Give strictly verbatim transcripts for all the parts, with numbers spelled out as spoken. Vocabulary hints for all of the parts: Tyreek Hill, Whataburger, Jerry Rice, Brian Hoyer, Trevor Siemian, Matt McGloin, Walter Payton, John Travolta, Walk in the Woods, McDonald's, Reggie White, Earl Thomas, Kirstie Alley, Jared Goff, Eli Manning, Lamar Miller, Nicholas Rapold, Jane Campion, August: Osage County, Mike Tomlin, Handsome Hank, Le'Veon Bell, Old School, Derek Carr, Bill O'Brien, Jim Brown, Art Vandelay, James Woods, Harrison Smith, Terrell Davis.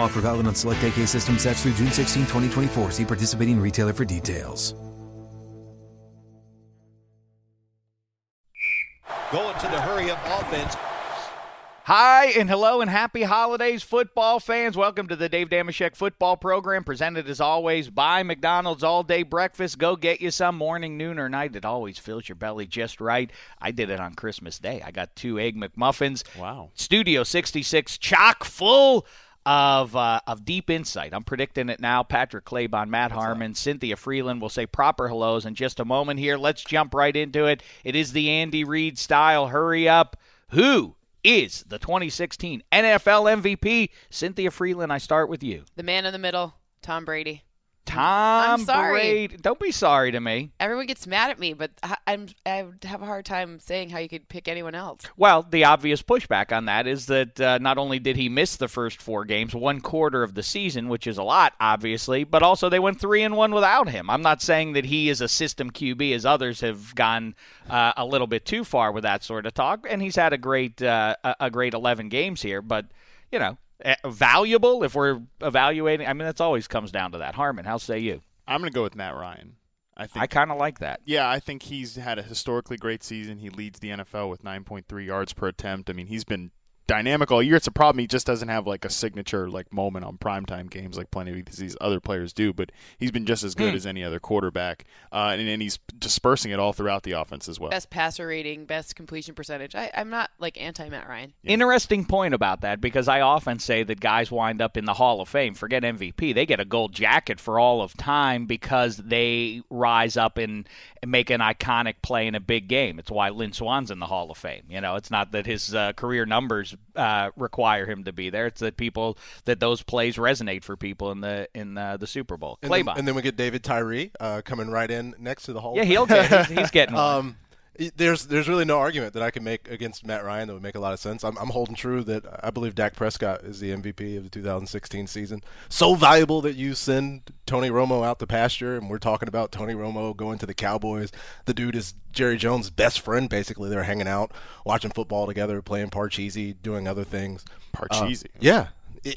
Offer valid on select A K system sets through June sixteenth, twenty twenty-four. See participating retailer for details. Going to the hurry-up offense. Hi and hello and happy holidays, football fans. Welcome to the Dave Damashek football program, presented as always by McDonald's All Day Breakfast. Go get you some morning, noon, or night. It always fills your belly just right. I did it on Christmas Day. I got two Egg McMuffins. Wow. Studio sixty-six chock full of uh, of deep insight. I'm predicting it now. Patrick Claybon, Matt Harmon, Cynthia Freeland will say proper hellos in just a moment here. Let's jump right into it. It is the Andy Reid style hurry up. Who is the twenty sixteen N F L M V P? Cynthia Freeland, I start with you. The man in the middle, Tom Brady. Tom I'm sorry. Brady. Don't be sorry to me. Everyone gets mad at me, but I'm, I have a hard time saying how you could pick anyone else. Well, the obvious pushback on that is that uh, not only did he miss the first four games, one quarter of the season, which is a lot, obviously, but also they went three and one without him. I'm not saying that he is a system Q B, as others have gone uh, a little bit too far with that sort of talk, and he's had a great, uh, a great eleven games here, but, you know, valuable if we're evaluating. I mean, that's always comes down to that. Harmon, how say you? I'm going to go with Matt Ryan. I think I kind of like that. Yeah, I think he's had a historically great season. He leads the N F L with nine point three yards per attempt. I mean, he's been dynamic all year. It's a problem. He just doesn't have like a signature like moment on primetime games like plenty of these other players do, but he's been just as good mm. as any other quarterback, uh, and, and he's dispersing it all throughout the offense as well. Best passer rating, best completion percentage. I, I'm not like anti-Matt Ryan. Yeah. Interesting point about that, because I often say that guys wind up in the Hall of Fame. Forget M V P. They get a gold jacket for all of time because they rise up and make an iconic play in a big game. It's why Lynn Swan's in the Hall of Fame. You know, it's not that his uh, career numbers Uh, require him to be there. It's that people that those plays resonate for people in the in the, the Super Bowl. And then, and then we get David Tyree uh, coming right in next to the Hall. Yeah, he'll get. He's, he's getting. um, there's there's really no argument that I can make against Matt Ryan that would make a lot of sense. I'm I'm holding true that I believe Dak Prescott is the M V P of the two thousand sixteen season. So valuable that you send Tony Romo out to pasture, and we're talking about Tony Romo going to the Cowboys. The dude is Jerry Jones' best friend, basically. They're hanging out, watching football together, playing Parcheesi, doing other things. Parcheesi? Uh, yeah.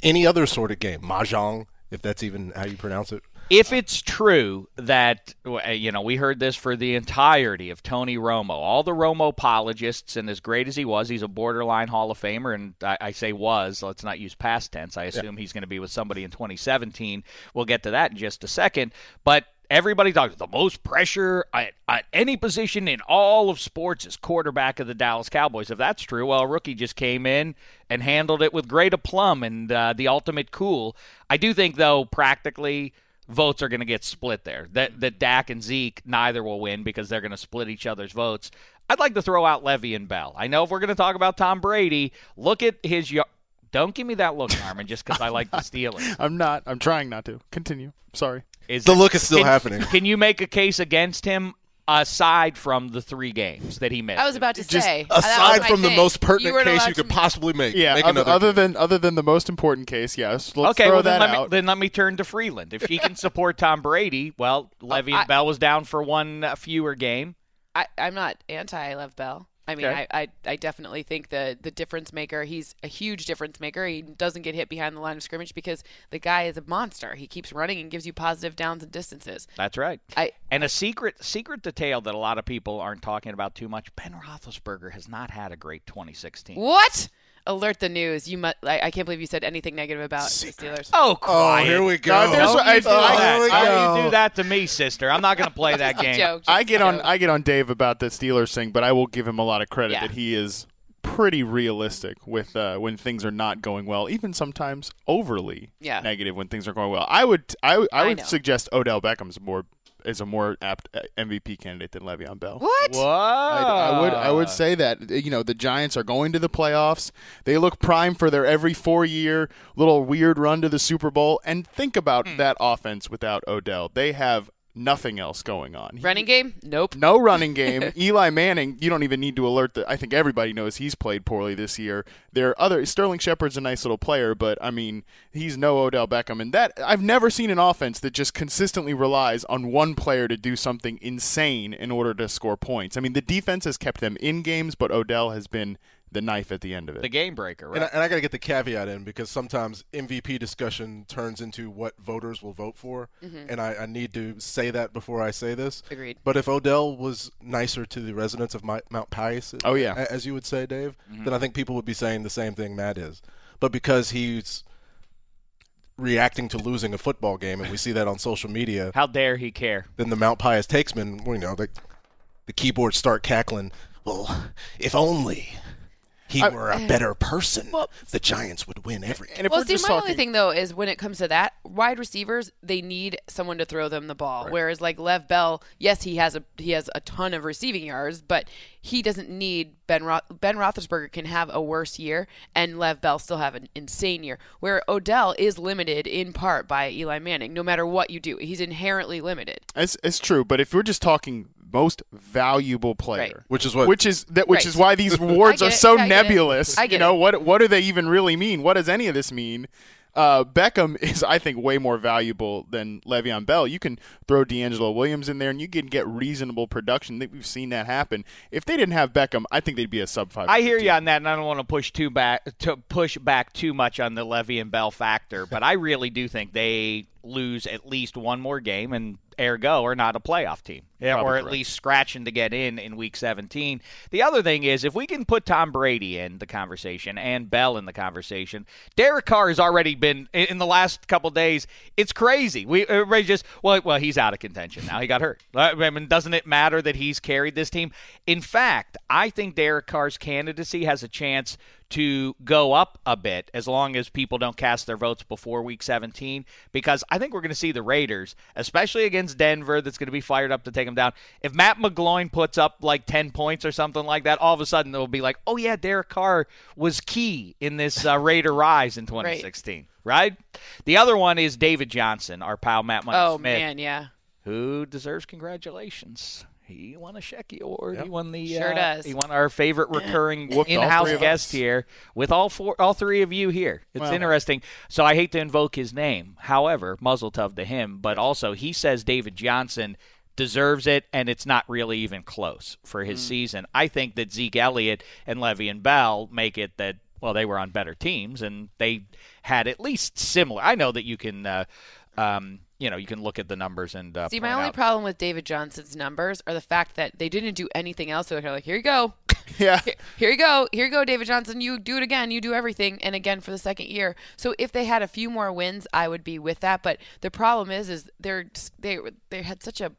Any other sort of game. Mahjong, if that's even how you pronounce it. If it's true that, you know, we heard this for the entirety of Tony Romo, all the Romo-pologists, and as great as he was, he's a borderline Hall of Famer, and I, I say was, let's not use past tense. I assume yeah. he's going to be with somebody in twenty seventeen. We'll get to that in just a second. But everybody talks the most pressure at, at any position in all of sports is quarterback of the Dallas Cowboys. If that's true, well, a rookie just came in and handled it with great aplomb and uh, the ultimate cool. I do think, though, practically votes are going to get split there. That that Dak and Zeke, neither will win because they're going to split each other's votes. I'd like to throw out Le'Veon Bell. I know if we're going to talk about Tom Brady, look at his y- – don't give me that look, Harmon, just because I like to steal it. I'm not. I'm trying not to. Continue. Sorry. Is the it, look is still can, happening. Can you make a case against him aside from the three games that he missed. I was about to Just say. Aside from the thing. most pertinent you case you could me. possibly make. Yeah, make other, other than other than the most important case, yes. Let's okay, throw well, that then let out. Me, then let me turn to Freeland. If she can support Tom Brady, well, Le'Veon uh, I, Bell was down for one fewer game. I, I'm not anti-Lev Bell. I mean, okay. I, I, I definitely think the, the difference maker, he's a huge difference maker. He doesn't get hit behind the line of scrimmage because the guy is a monster. He keeps running and gives you positive downs and distances. That's right. I, and a secret secret detail that a lot of people aren't talking about too much, Ben Roethlisberger has not had a great twenty sixteen. What? Alert the news. You must, I, I can't believe you said anything negative about Secret. the Steelers. Oh, quiet. Oh, here we go. No, no, I, I, oh, I, you do that to me, sister. I'm not going to play that game. Joke, I get on I get on Dave about the Steelers thing, but I will give him a lot of credit yeah. that he is pretty realistic with uh, when things are not going well, even sometimes overly yeah. negative when things are going well. I would I, I would I suggest Odell Beckham's more is a more apt M V P candidate than Le'Veon Bell. What? Whoa. I, I would I would say that. You know, the Giants are going to the playoffs. They look prime for their every four-year little weird run to the Super Bowl. And think about mm. that offense without Odell. They have nothing else going on. Running he, game? Nope. No running game. Eli Manning, you don't even need to alert that. I think everybody knows he's played poorly this year. There are other Sterling Shepard's a nice little player, but I mean, he's no Odell Beckham, and that I've never seen an offense that just consistently relies on one player to do something insane in order to score points. I mean, the defense has kept them in games, but Odell has been the knife at the end of it. The game breaker, right? And I, and I got to get the caveat in because sometimes M V P discussion turns into what voters will vote for, mm-hmm. and I, I need to say that before I say this. Agreed. But if Odell was nicer to the residents of my, Mount Pius, oh, yeah. a, as you would say, Dave, mm-hmm. then I think people would be saying the same thing Matt is. But because he's reacting to losing a football game, and we see that on social media. How dare he care? Then the Mount Pius takesmen, well, you know, the, the keyboards start cackling, well, if only he were a better person, well, the Giants would win every game. Well, see, my talking- only thing, though, is when it comes to that, wide receivers, they need someone to throw them the ball. Right. Whereas, like, Lev Bell, yes, he has a he has a ton of receiving yards, but he doesn't need Ben Ro- Ben Roethlisberger can have a worse year, and Lev Bell still have an insane year, where Odell is limited in part by Eli Manning. No matter what you do, he's inherently limited. It's, it's true, but if we're just talking – most valuable player, right. which is what, which is that, which right. is why these awards are it. so I nebulous. I get you know it. what? What do they even really mean? What does any of this mean? Uh, Beckham is, I think, way more valuable than Le'Veon Bell. You can throw D'Angelo Williams in there, and you can get reasonable production. We've seen that happen. If they didn't have Beckham, I think they'd be a sub five. I hear you on that, and I don't want to push too back to push back too much on the Le'Veon Bell factor, but I really do think they lose at least one more game, and ergo are not a playoff team, yeah, or at correct. least scratching to get in in Week seventeen. The other thing is, if we can put Tom Brady in the conversation and Bell in the conversation, Derek Carr has already been, in the last couple of days, it's crazy. We everybody just, well, well, he's out of contention now. He got hurt. I mean, doesn't it matter that he's carried this team? In fact, I think Derek Carr's candidacy has a chance to go up a bit as long as people don't cast their votes before Week seventeen, because I think we're going to see the Raiders, especially against Denver, that's going to be fired up to take them down. If Matt McGloin puts up like ten points or something like that, all of a sudden they'll be like, oh yeah, Derek Carr was key in this uh, Raider rise in twenty sixteen, right. right? The other one is David Johnson, our pal Matt Money oh, Smith. Oh man, yeah. Who deserves congratulations. He won a Shecky Award. Yep. He won the sure uh, does. He won our favorite recurring in-house guest here with all four, all three of you here. It's well, interesting. So I hate to invoke his name. However, muzzle tov to him. But also, he says David Johnson deserves it, and it's not really even close for his mm. season. I think that Zeke Elliott and Le'Veon Bell make it that. Well, they were on better teams, and they had at least similar. I know that you can. Uh, um, You know, you can look at the numbers and uh, see. My only out. problem with David Johnson's numbers are the fact that they didn't do anything else. So they're like, "Here you go, yeah, here, here you go, here you go, David Johnson. You do it again. You do everything, and again for the second year." So if they had a few more wins, I would be with that. But the problem is, is they're they they had such a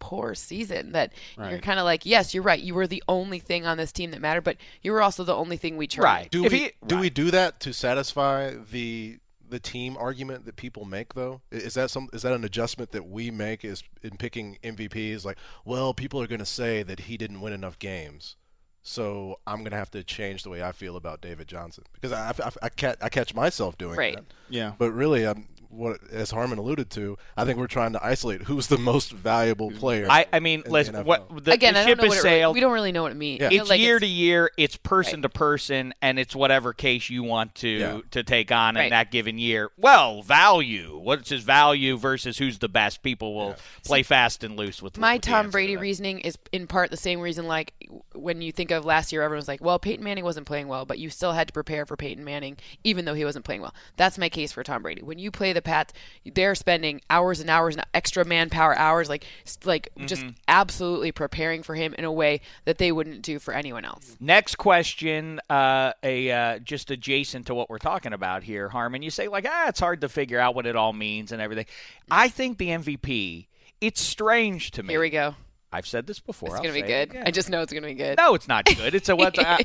poor season that right. you're kind of like, yes, you're right. You were the only thing on this team that mattered, but you were also the only thing we tried. Right? Do if we he, do right. we do that to satisfy the? the team argument that people make, though? Is that some is that an adjustment that we make is in picking M V Ps? Like, well, people are going to say that he didn't win enough games, so I'm going to have to change the way I feel about David Johnson, because I, I, I, I catch myself doing right. that. Yeah. But really, I'm, what, as Harmon alluded to, I think we're trying to isolate who's the most valuable player. I, I mean, listen, what the, Again, the I ship is sailed. We don't really know what it means. Yeah. It's you know, like year it's, to year, it's person right. to person, and it's whatever case you want to yeah. to take on right. in that given year. Well, value. What's his value versus who's the best? People will yeah. play so, fast and loose with my with Tom Brady reasoning is in part the same reason. Like when you think of last year, everyone's like, "Well, Peyton Manning wasn't playing well, but you still had to prepare for Peyton Manning, even though he wasn't playing well." That's my case for Tom Brady. When you play the Pats, they're spending hours and hours and extra manpower hours, like like mm-hmm. just absolutely preparing for him in a way that they wouldn't do for anyone else. Next question, uh, a uh, just adjacent to what we're talking about here, Harmon. You say like, ah, it's hard to figure out what it all means and everything. I think the M V P. It's strange to me. Here we go. I've said this before. It's going to be good. I just know it's going to be good. No, it's not good. It's a,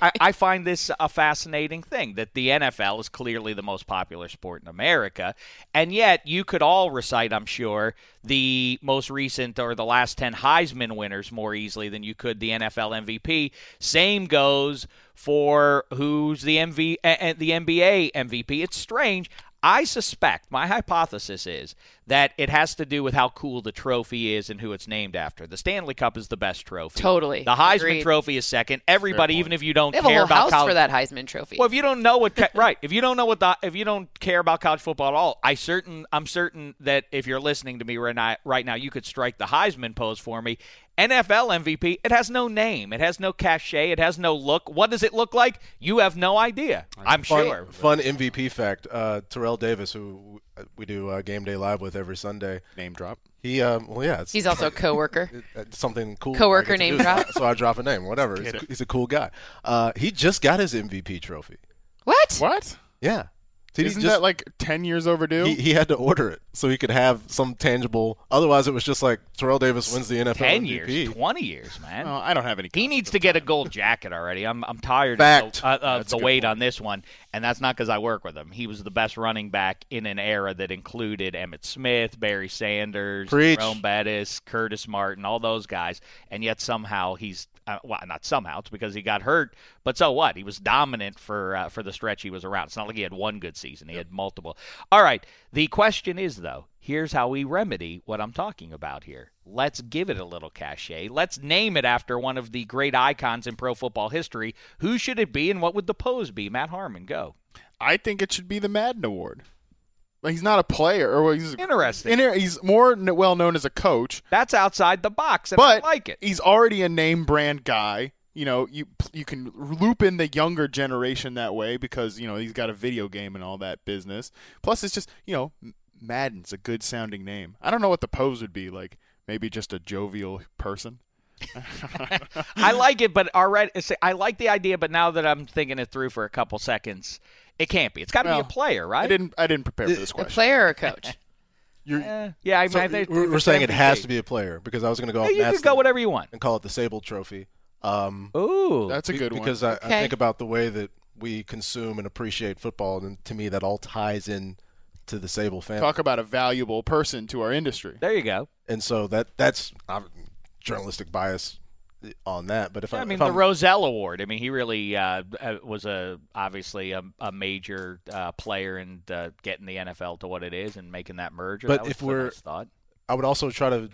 I, I find this a fascinating thing, that the N F L is clearly the most popular sport in America, and yet you could all recite, I'm sure, the most recent or the last ten Heisman winners more easily than you could the N F L M V P. Same goes for who's the M V, uh, the N B A M V P. It's strange. I suspect, my hypothesis is, that it has to do with how cool the trophy is and who it's named after. The Stanley Cup is the best trophy. Totally. The Heisman Agreed. Trophy is second. Everybody, even if you don't they care about college. They have a whole house for that Heisman Trophy. Well, if you don't know what – right. If you don't know what – if you don't care about college football at all, I certain, I'm certain that if you're listening to me right now, you could strike the Heisman pose for me. N F L M V P, it has no name. It has no cachet. It has no look. What does it look like? You have no idea, I'm fun, sure. Fun M V P fact, uh, Terrell Davis, who we do uh, Game Day Live with every Sunday. Name drop. He, um, well, yeah. It's, he's also a coworker. It's something cool. Coworker name drop. So I drop a name, whatever. He's, he's a cool guy. Uh, he just got his M V P trophy. What? What? Yeah. Did Isn't just, that like ten years overdue? He, he had to order it so he could have some tangible. Otherwise, it was just like Terrell Davis wins the N F L ten M V P. years, twenty years, man. Oh, I don't have any. He needs to get a gold jacket already. I'm I'm tired Fact. of the, uh, the wait on this one, and that's not because I work with him. He was the best running back in an era that included Emmitt Smith, Barry Sanders, Jerome Bettis, Curtis Martin, all those guys, and yet somehow he's. Uh, well, not somehow. It's because he got hurt. But so what? He was dominant for uh, for the stretch he was around. It's not like he had one good season. He yep. had multiple. All right. The question is, though, here's how we remedy what I'm talking about here. Let's give it a little cachet. Let's name it after one of the great icons in pro football history. Who should it be and what would the pose be? Matt Harmon, go. I think it should be the Madden Award. He's not a player. Or he's Interesting. A, he's more well-known as a coach. That's outside the box, and but I like it. He's already a name-brand guy. You know, you you can loop in the younger generation that way because, you know, he's got a video game and all that business. Plus, it's just, you know, Madden's a good-sounding name. I don't know what the pose would be. Like, maybe just a jovial person. I like it, but already I like the idea, but now that I'm thinking it through for a couple seconds – it can't be. It's got to well, be a player, right? I didn't. I didn't prepare for this question. A player or a coach? You're, uh, yeah, I mean, so I think we're, we're saying it has to be a player because I was going to go. Yeah, you can go whatever you want and call it the Sable Trophy. Um, Ooh, that's a good one. Because I, okay. I think about the way that we consume and appreciate football, and to me, that all ties in to the Sable family. Talk about a valuable person to our industry. There you go. And so that that's I'm, journalistic bias. On that, but if yeah, I, I mean if the I'm... Rozelle Award, I mean he really uh, was a obviously a, a major uh, player in uh, getting the N F L to what it is and making that merger. But that if we're, nice thought. I would also try to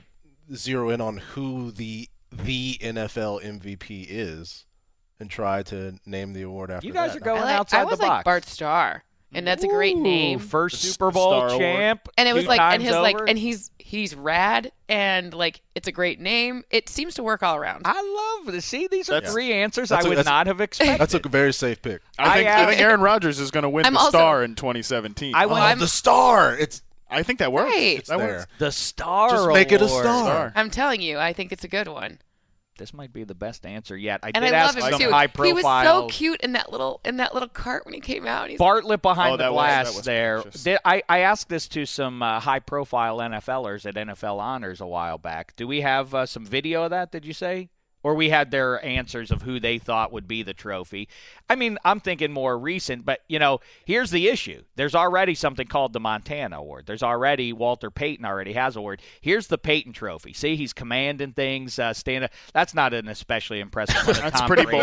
zero in on who the the N F L M V P is, and try to name the award after. You guys that. are going I like, outside I was the like box. Bart Starr. And that's a great name. Ooh, first Super Bowl Star champ. Award. And it was like, and his over. like, and he's he's rad, and like, it's a great name. It seems to work all around. I love this. See, these are that's, three answers I would a, not have expected. That's a very safe pick. I think, I, uh, I think Aaron Rodgers is going to win I'm the also, Star in twenty seventeen. I won oh, the Star. It's. I think that works. Right. It's that there. Works. The Star. Just make it a Star. Star. I'm telling you, I think it's a good one. This might be the best answer yet. I and did I ask some too. high profile. He was so cute in that little in that little cart when he came out. He's Bartlett behind oh, the glass was, was there. Did, I, I asked this to some uh, high profile NFLers at N F L Honors a while back. Do we have uh, some video of that, did you say? or we had their answers of who they thought would be the trophy. I mean, I'm thinking more recent, but, you know, here's the issue. There's already something called the Montana Award. There's already Walter Payton already has an award. Here's the Payton Trophy. See, he's commanding things. Uh, stand up. That's not an especially impressive one. That's Tom pretty Brady.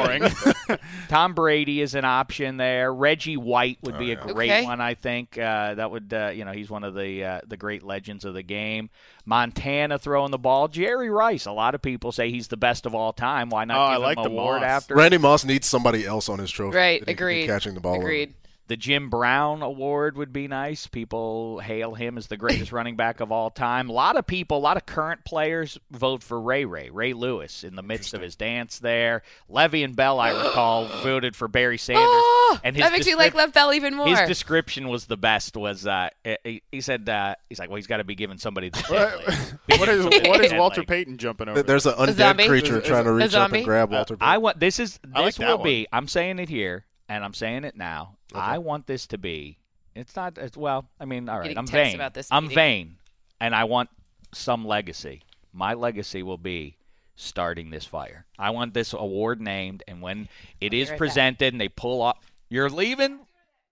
boring. Tom Brady is an option there. Reggie White would oh, be a yeah. great okay. one, I think. Uh, that would, uh, you know, he's one of the uh, the great legends of the game. Montana throwing the ball. Jerry Rice, a lot of people say he's the best of all time. Why not oh, give I like him an award Moss. after? Randy Moss needs somebody else on his trophy. Right, agreed. Catching the ball. Agreed. Over. The Jim Brown Award would be nice. People hail him as the greatest running back of all time. A lot of people, a lot of current players vote for Ray Ray, Ray Lewis, in the midst of his dance there. Le'Veon Bell, I recall, voted for Barry Sanders. Oh, and his that makes descript- me like Le'Veon Bell even more. His description was the best. Was uh, he, he said, uh, he's like, well, he's got to be giving somebody the deadly. What is, what is Walter Payton jumping over? There's an undead creature is, trying is, to reach up and grab Walter Payton. I want, this is, this like will one. be, I'm saying it here. And I'm saying it now. Okay. I want this to be. It's not. It's, well, I mean, all right. I'm vain. About this I'm vain, and I want some legacy. My legacy will be starting this fire. I want this award named, and when it I'll is right presented, back. and they pull off, you're leaving.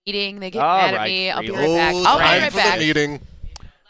Eating. They get all mad right, at me. I'll be right back. I'll be right back. Meeting.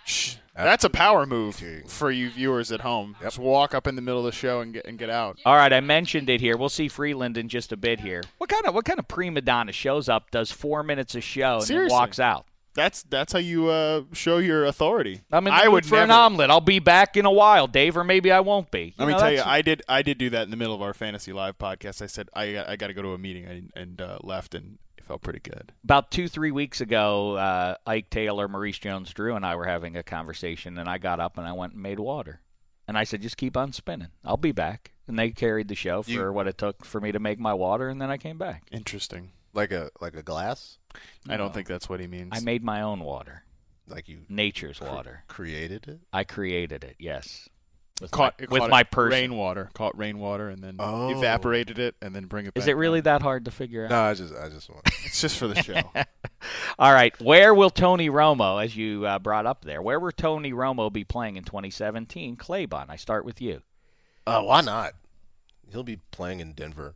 Shh. That's a power move for you viewers at home. Yep. Just walk up in the middle of the show and get and get out. All right, I mentioned it here. We'll see Freeland in just a bit here. What kind of what kind of prima donna shows up, does four minutes a show, and Seriously. walks out? That's that's how you uh, show your authority. I mean, I would for never. an omelet. I'll be back in a while, Dave, or maybe I won't be. You Let know, me tell you, I did I did do that in the middle of our Fantasy Live podcast. I said I I got to go to a meeting and, and uh, left and. Felt pretty good. About two, three weeks ago, uh, Ike Taylor, Maurice Jones-Drew, and I were having a conversation, and I got up and I went and made water. And I said, just keep on spinning. I'll be back. And they carried the show for you, what it took for me to make my water, and then I came back. Interesting. Like a like a glass? No, I don't think that's what he means. I made my own water. Like you? Nature's cre- water. Created it? I created it, yes. With caught, my, with my person. Rainwater. Caught rainwater and then oh. evaporated it and then bring it back. Is it really that hard to figure out? No, I just I just want it's just for the show. All right. Where will Tony Romo, as you uh, brought up there, where will Tony Romo be playing in twenty seventeen? Claybon, I start with you. Uh, why not? He'll be playing in Denver.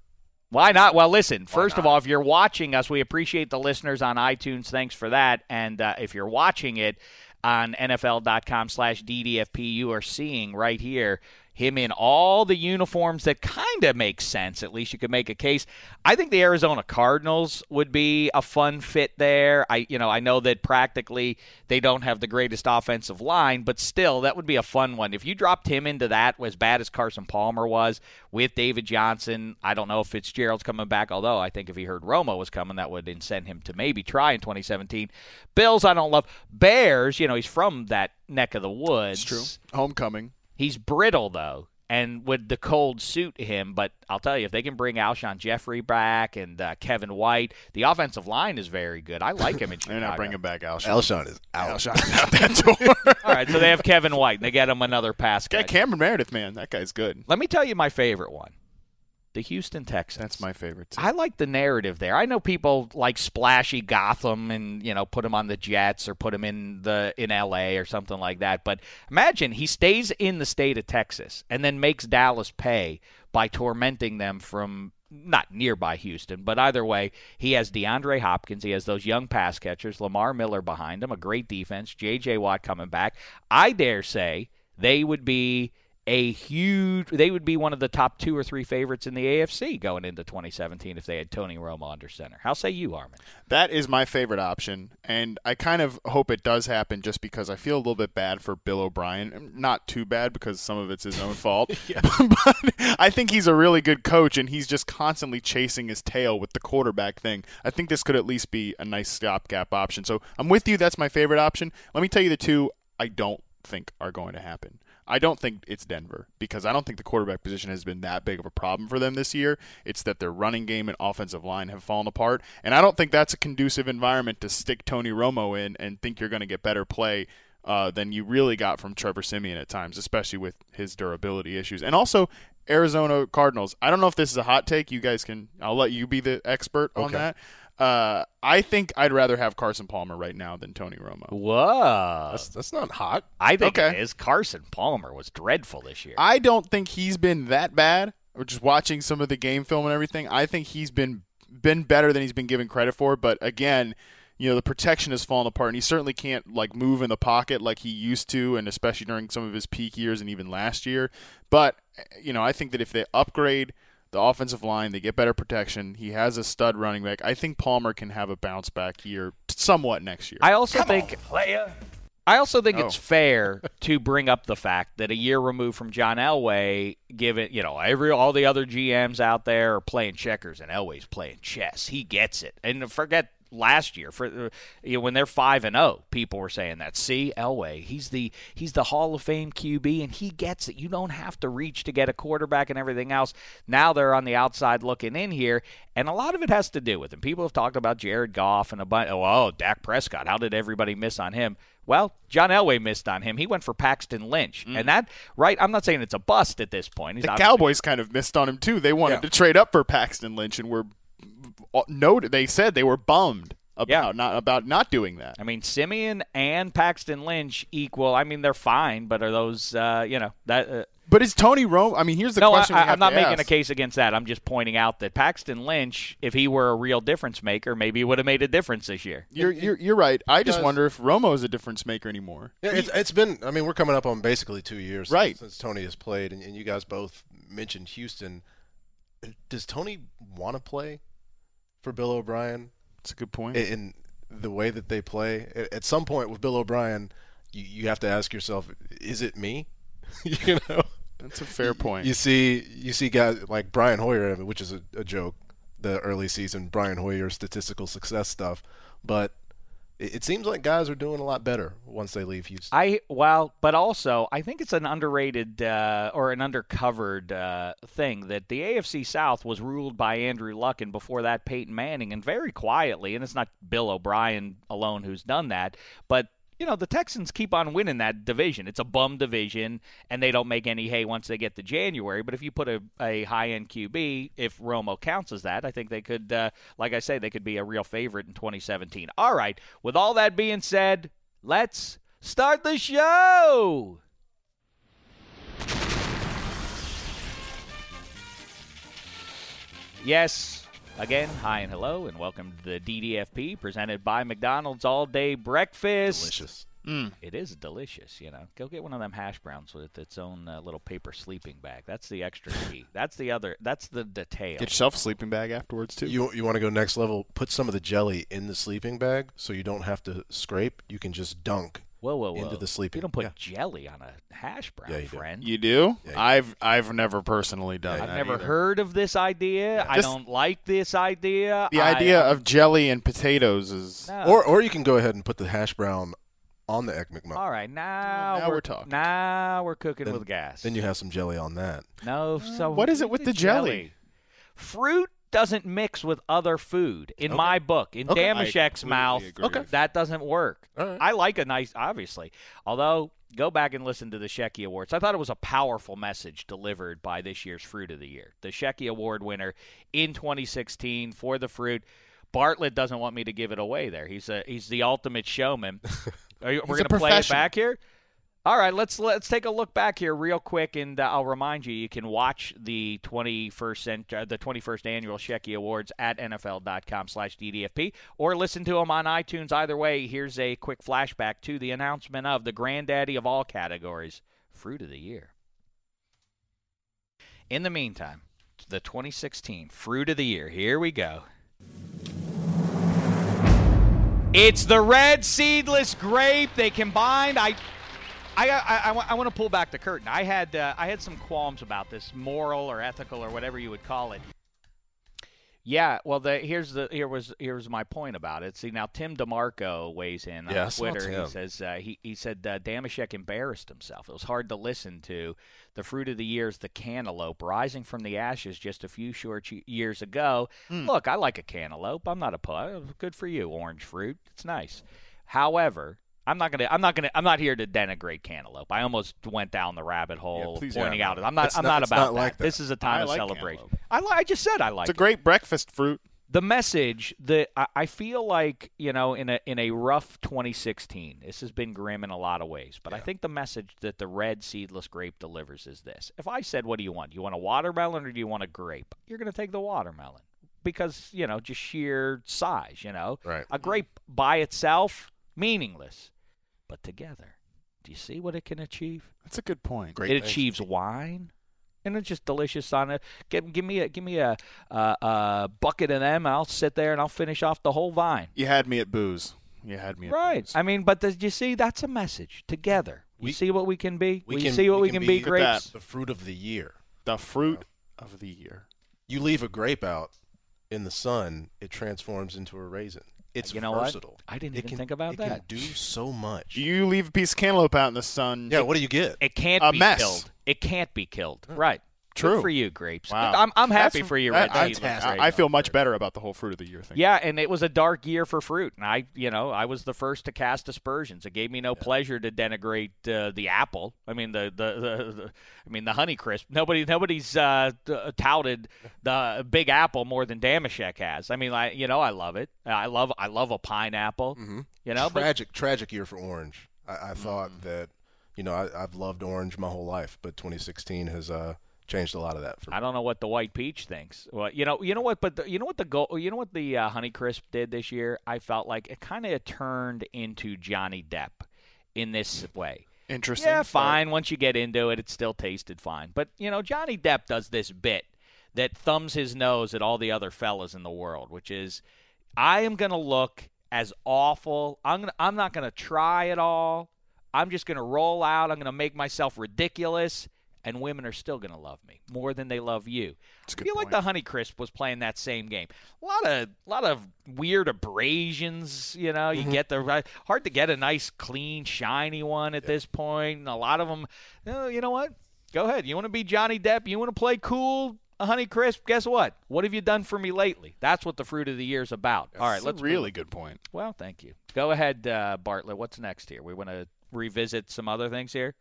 Why not? Well, listen, first of all, if you're watching us, we appreciate the listeners on iTunes. Thanks for that. And uh, if you're watching it, on N F L dot com slash D D F P, you are seeing right here him in all the uniforms that kind of makes sense. At least you could make a case. I think the Arizona Cardinals would be a fun fit there. I, you know, I know that practically they don't have the greatest offensive line, but still, that would be a fun one. If you dropped him into that, as bad as Carson Palmer was, with David Johnson, I don't know if Fitzgerald's coming back, although I think if he heard Romo was coming, that would incent him to maybe try in twenty seventeen. Bills, I don't love. Bears, you know, he's from that neck of the woods. It's true. Homecoming. He's brittle, though, and would the cold suit him? But I'll tell you, if they can bring Alshon Jeffrey back and uh, Kevin White, the offensive line is very good. I like him in Chicago. They're not bringing back Alshon. Alshon is out. Alshon is out that door. All right, so they have Kevin White, and they get him another pass catch. Cameron Meredith, man, that guy's good. Let me tell you my favorite one. The Houston Texans. That's my favorite, too. I like the narrative there. I know people like splashy Gotham and, you know, put him on the Jets or put him in the in L A or something like that. But imagine he stays in the state of Texas and then makes Dallas pay by tormenting them from not nearby Houston. But either way, he has DeAndre Hopkins. He has those young pass catchers, Lamar Miller behind him, a great defense, J J. Watt coming back. I dare say they would be – A huge, they would be one of the top two or three favorites in the A F C going into twenty seventeen if they had Tony Romo under center. How say you, Harmon? That is my favorite option, and I kind of hope it does happen just because I feel a little bit bad for Bill O'Brien. Not too bad because some of it's his own fault, but I think he's a really good coach, and he's just constantly chasing his tail with the quarterback thing. I think this could at least be a nice stopgap option. So I'm with you. That's my favorite option. Let me tell you the two I don't think are going to happen. I don't think it's Denver because I don't think the quarterback position has been that big of a problem for them this year. It's that their running game and offensive line have fallen apart, and I don't think that's a conducive environment to stick Tony Romo in and think you're going to get better play uh, than you really got from Trevor Siemian at times, especially with his durability issues. And also Arizona Cardinals. I don't know if this is a hot take. You guys can – I'll let you be the expert on okay. that. Uh, I think I'd rather have Carson Palmer right now than Tony Romo. Whoa. That's, that's not hot. I think okay. it is. Carson Palmer was dreadful this year. I don't think he's been that bad, or just watching some of the game film and everything, I think he's been been better than he's been given credit for. But again, you know, the protection has fallen apart, and he certainly can't like move in the pocket like he used to, and especially during some of his peak years and even last year. But you know, I think that if they upgrade the offensive line, they get better protection, he has a stud running back, I think Palmer can have a bounce back year somewhat next year. I also Come think on, player. I also think oh. it's fair to bring up the fact that a year removed from John Elway, given, you know, every all the other G Ms out there are playing checkers and Elway's playing chess. He gets it. And forget last year, for you know, when they're five and zero, people were saying that. See, Elway, he's the he's the Hall of Fame Q B, and he gets it. You don't have to reach to get a quarterback and everything else. Now they're on the outside looking in here, and a lot of it has to do with them. People have talked about Jared Goff and a bunch. Oh, oh, Dak Prescott. How did everybody miss on him? Well, John Elway missed on him. He went for Paxton Lynch. Mm. And that, right, I'm not saying it's a bust at this point. He's the Cowboys kind of missed on him, too. They wanted yeah. to trade up for Paxton Lynch and were noted. They said they were bummed about, yeah. not, about not doing that. I mean, Simeon and Paxton Lynch equal. I mean, they're fine, but are those, uh, you know, that uh, – But is Tony Romo – I mean, here's the no, question I, we have I'm not to making ask. a case against that. I'm just pointing out that Paxton Lynch, if he were a real difference maker, maybe he would have made a difference this year. You're you're, you're right. I just wonder if Romo is a difference maker anymore. Yeah, it's, it's been – I mean, we're coming up on basically two years right. since, since Tony has played, and, and you guys both mentioned Houston. Does Tony want to play for Bill O'Brien? That's a good point. In the way that they play? At some point with Bill O'Brien, you, you have to ask yourself, is it me? You know, that's a fair point. You see, you see guys like Brian Hoyer, which is a, a joke, the early season Brian Hoyer statistical success stuff. But it, it seems like guys are doing a lot better once they leave Houston. I well, but also I think it's an underrated uh, or an undercovered uh, thing that the A F C South was ruled by Andrew Luck and before that Peyton Manning, and very quietly. And it's not Bill O'Brien alone who's done that, but. You know, the Texans keep on winning that division. It's a bum division, and they don't make any hay once they get to January. But if you put a, a high-end Q B, if Romo counts as that, I think they could, uh, like I say, they could be a real favorite in twenty seventeen. All right, with all that being said, let's start the show. Yes. Again, hi and hello, and welcome to the D D F P, presented by McDonald's All Day Breakfast. Delicious. Mm. It is delicious, you know. Go get one of them hash browns with its own uh, little paper sleeping bag. That's the extra key. That's the other. That's the detail. Get yourself a sleeping bag afterwards, too. You you want to go next level, put some of the jelly in the sleeping bag so you don't have to scrape. You can just dunk. Whoa, whoa, whoa. Into the sleeping. You don't put yeah. jelly on a hash brown, yeah, you friend. Do. You do? Yeah, you I've do. I've never personally done yeah, that. I've never either. heard of this idea. Yeah. I this, don't like this idea. The I, idea of jelly and potatoes is no. – Or or you can go ahead and put the hash brown on the Egg McMuffin. All right, now, now we're, we're talking. Now we're cooking then, with gas. Then you have some jelly on that. No, so – What is it with the jelly? jelly? Fruit doesn't mix with other food in okay. my book. In okay. Damashek's mouth, okay. that doesn't work. Right. I like a nice, obviously. Although, go back and listen to the Shecky Awards. I thought it was a powerful message delivered by this year's Fruit of the Year. The Shecky Award winner in twenty sixteen for the fruit. Bartlett doesn't want me to give it away there. He's a, he's the ultimate showman. Are you, we're going to play it back here? All right, let's let's take a look back here real quick, and uh, I'll remind you, you can watch the twenty-first, uh, the twenty-first Annual Shecky Awards at N F L dot com slash D D F P, or listen to them on iTunes. Either way, here's a quick flashback to the announcement of the granddaddy of all categories, Fruit of the Year. In the meantime, the twenty sixteen Fruit of the Year. Here we go. It's the red seedless grape. They combined... I. I, I, I, I want to pull back the curtain. I had uh, I had some qualms about this, moral or ethical or whatever you would call it. Yeah, well, the, here's the here was here was my point about it. See, now Tim DeMarco weighs in on yeah, Twitter. He says uh, he he said uh, Damashek embarrassed himself. It was hard to listen to. The fruit of the year is the cantaloupe, rising from the ashes just a few short years ago. Mm. Look, I like a cantaloupe. I'm not a pug. Good for you, orange fruit. It's nice. However. I'm not gonna. I'm not gonna. I'm not here to denigrate cantaloupe. I almost went down the rabbit hole, yeah, pointing out. I'm not. It's I'm not, not about not that. Like that. This is a time I of like celebration. I, li- I just said I like. It's a it. great breakfast fruit. the message that I feel like, you know, in a in a rough twenty sixteen, this has been grim in a lot of ways, but yeah. I think the message that the red seedless grape delivers is this. If I said, what do you want? Do you want a watermelon or do you want a grape? You're going to take the watermelon because, you know, just sheer size, you know. Right. A grape by itself, meaningless, but together. Do you see what it can achieve? That's a good point. Great it place. Achieves wine. And it's just delicious on it. Give, give me a give me a, a, a bucket of them. I'll sit there and I'll finish off the whole vine. You had me at booze. You had me at right. Booze. I mean, but the, you see, that's a message. Together, we, you see what we can be. We, we can, see what we, we can, can be. be grapes, that, the fruit of the year. The fruit oh. of the year. You leave a grape out in the sun, it transforms into a raisin. It's you know versatile. What? I didn't it even can, think about it that. It can do so much. You leave a piece of cantaloupe out in the sun. Yeah, it, what do you get? It can't a be mess. Killed. It can't be killed. Huh. Right. True. Good for you, grapes. Wow. I'm, I'm happy That's, for you. That, right I, I feel much better about the whole fruit of the year thing. Yeah, and it was a dark year for fruit. And I, you know, I was the first to cast aspersions. It gave me no yeah. pleasure to denigrate uh, the apple. I mean the the, the the I mean the Honeycrisp. Nobody nobody's uh, touted the Big Apple more than Damashek has. I mean, like you know, I love it. I love I love a pineapple. Mm-hmm. You know, tragic but, tragic year for orange. I, I thought mm-hmm. that you know I, I've loved orange my whole life, but twenty sixteen has. Uh, Changed a lot of that. For I don't know what the white peach thinks. Well, you know, you know what, but the, you know what the goal, you know what the uh, Honeycrisp did this year. I felt like it kind of turned into Johnny Depp in this way. Interesting. Yeah, fine. But once you get into it, it still tasted fine. But you know, Johnny Depp does this bit that thumbs his nose at all the other fellas in the world, which is, I am gonna look as awful. I'm gonna, I'm not gonna try at all. I'm just gonna roll out. I'm gonna make myself ridiculous. And women are still going to love me more than they love you. I feel point. like the Honeycrisp was playing that same game. A lot of lot of weird abrasions, you know. You mm-hmm. get the – hard to get a nice, clean, shiny one at yeah. this point. And a lot of them, oh, you know what? Go ahead. You want to be Johnny Depp? You want to play cool Honeycrisp? Guess what? What have you done for me lately? That's what the fruit of the year is about. That's All right, let's a really move. Good point. Well, thank you. Go ahead, uh, Bartlett. What's next here? We want to revisit some other things here?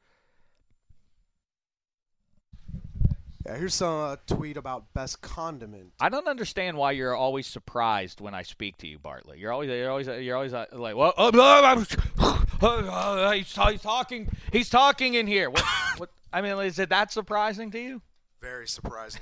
Yeah, here's a tweet about best condiment. I don't understand why you're always surprised when I speak to you, Bartlett. You're always, you're always, you're always like, "What? Well, he's talking. He's talking in here." What, what? I mean, is it that surprising to you? Very surprising.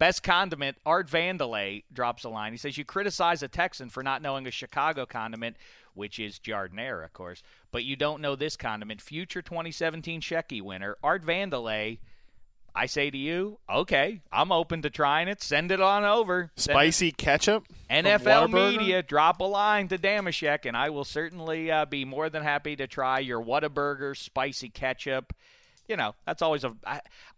Best condiment. Art Vandelay drops a line. He says, "You criticize a Texan for not knowing a Chicago condiment, which is jardinera, of course, but you don't know this condiment. Future twenty seventeen Shecky winner, Art Vandelay, I say to you, okay, I'm open to trying it. Send it on over. Send Spicy it. Ketchup? N F L Media, drop a line to Damashek, and I will certainly uh, be more than happy to try your Whataburger Spicy Ketchup. You know, that's always a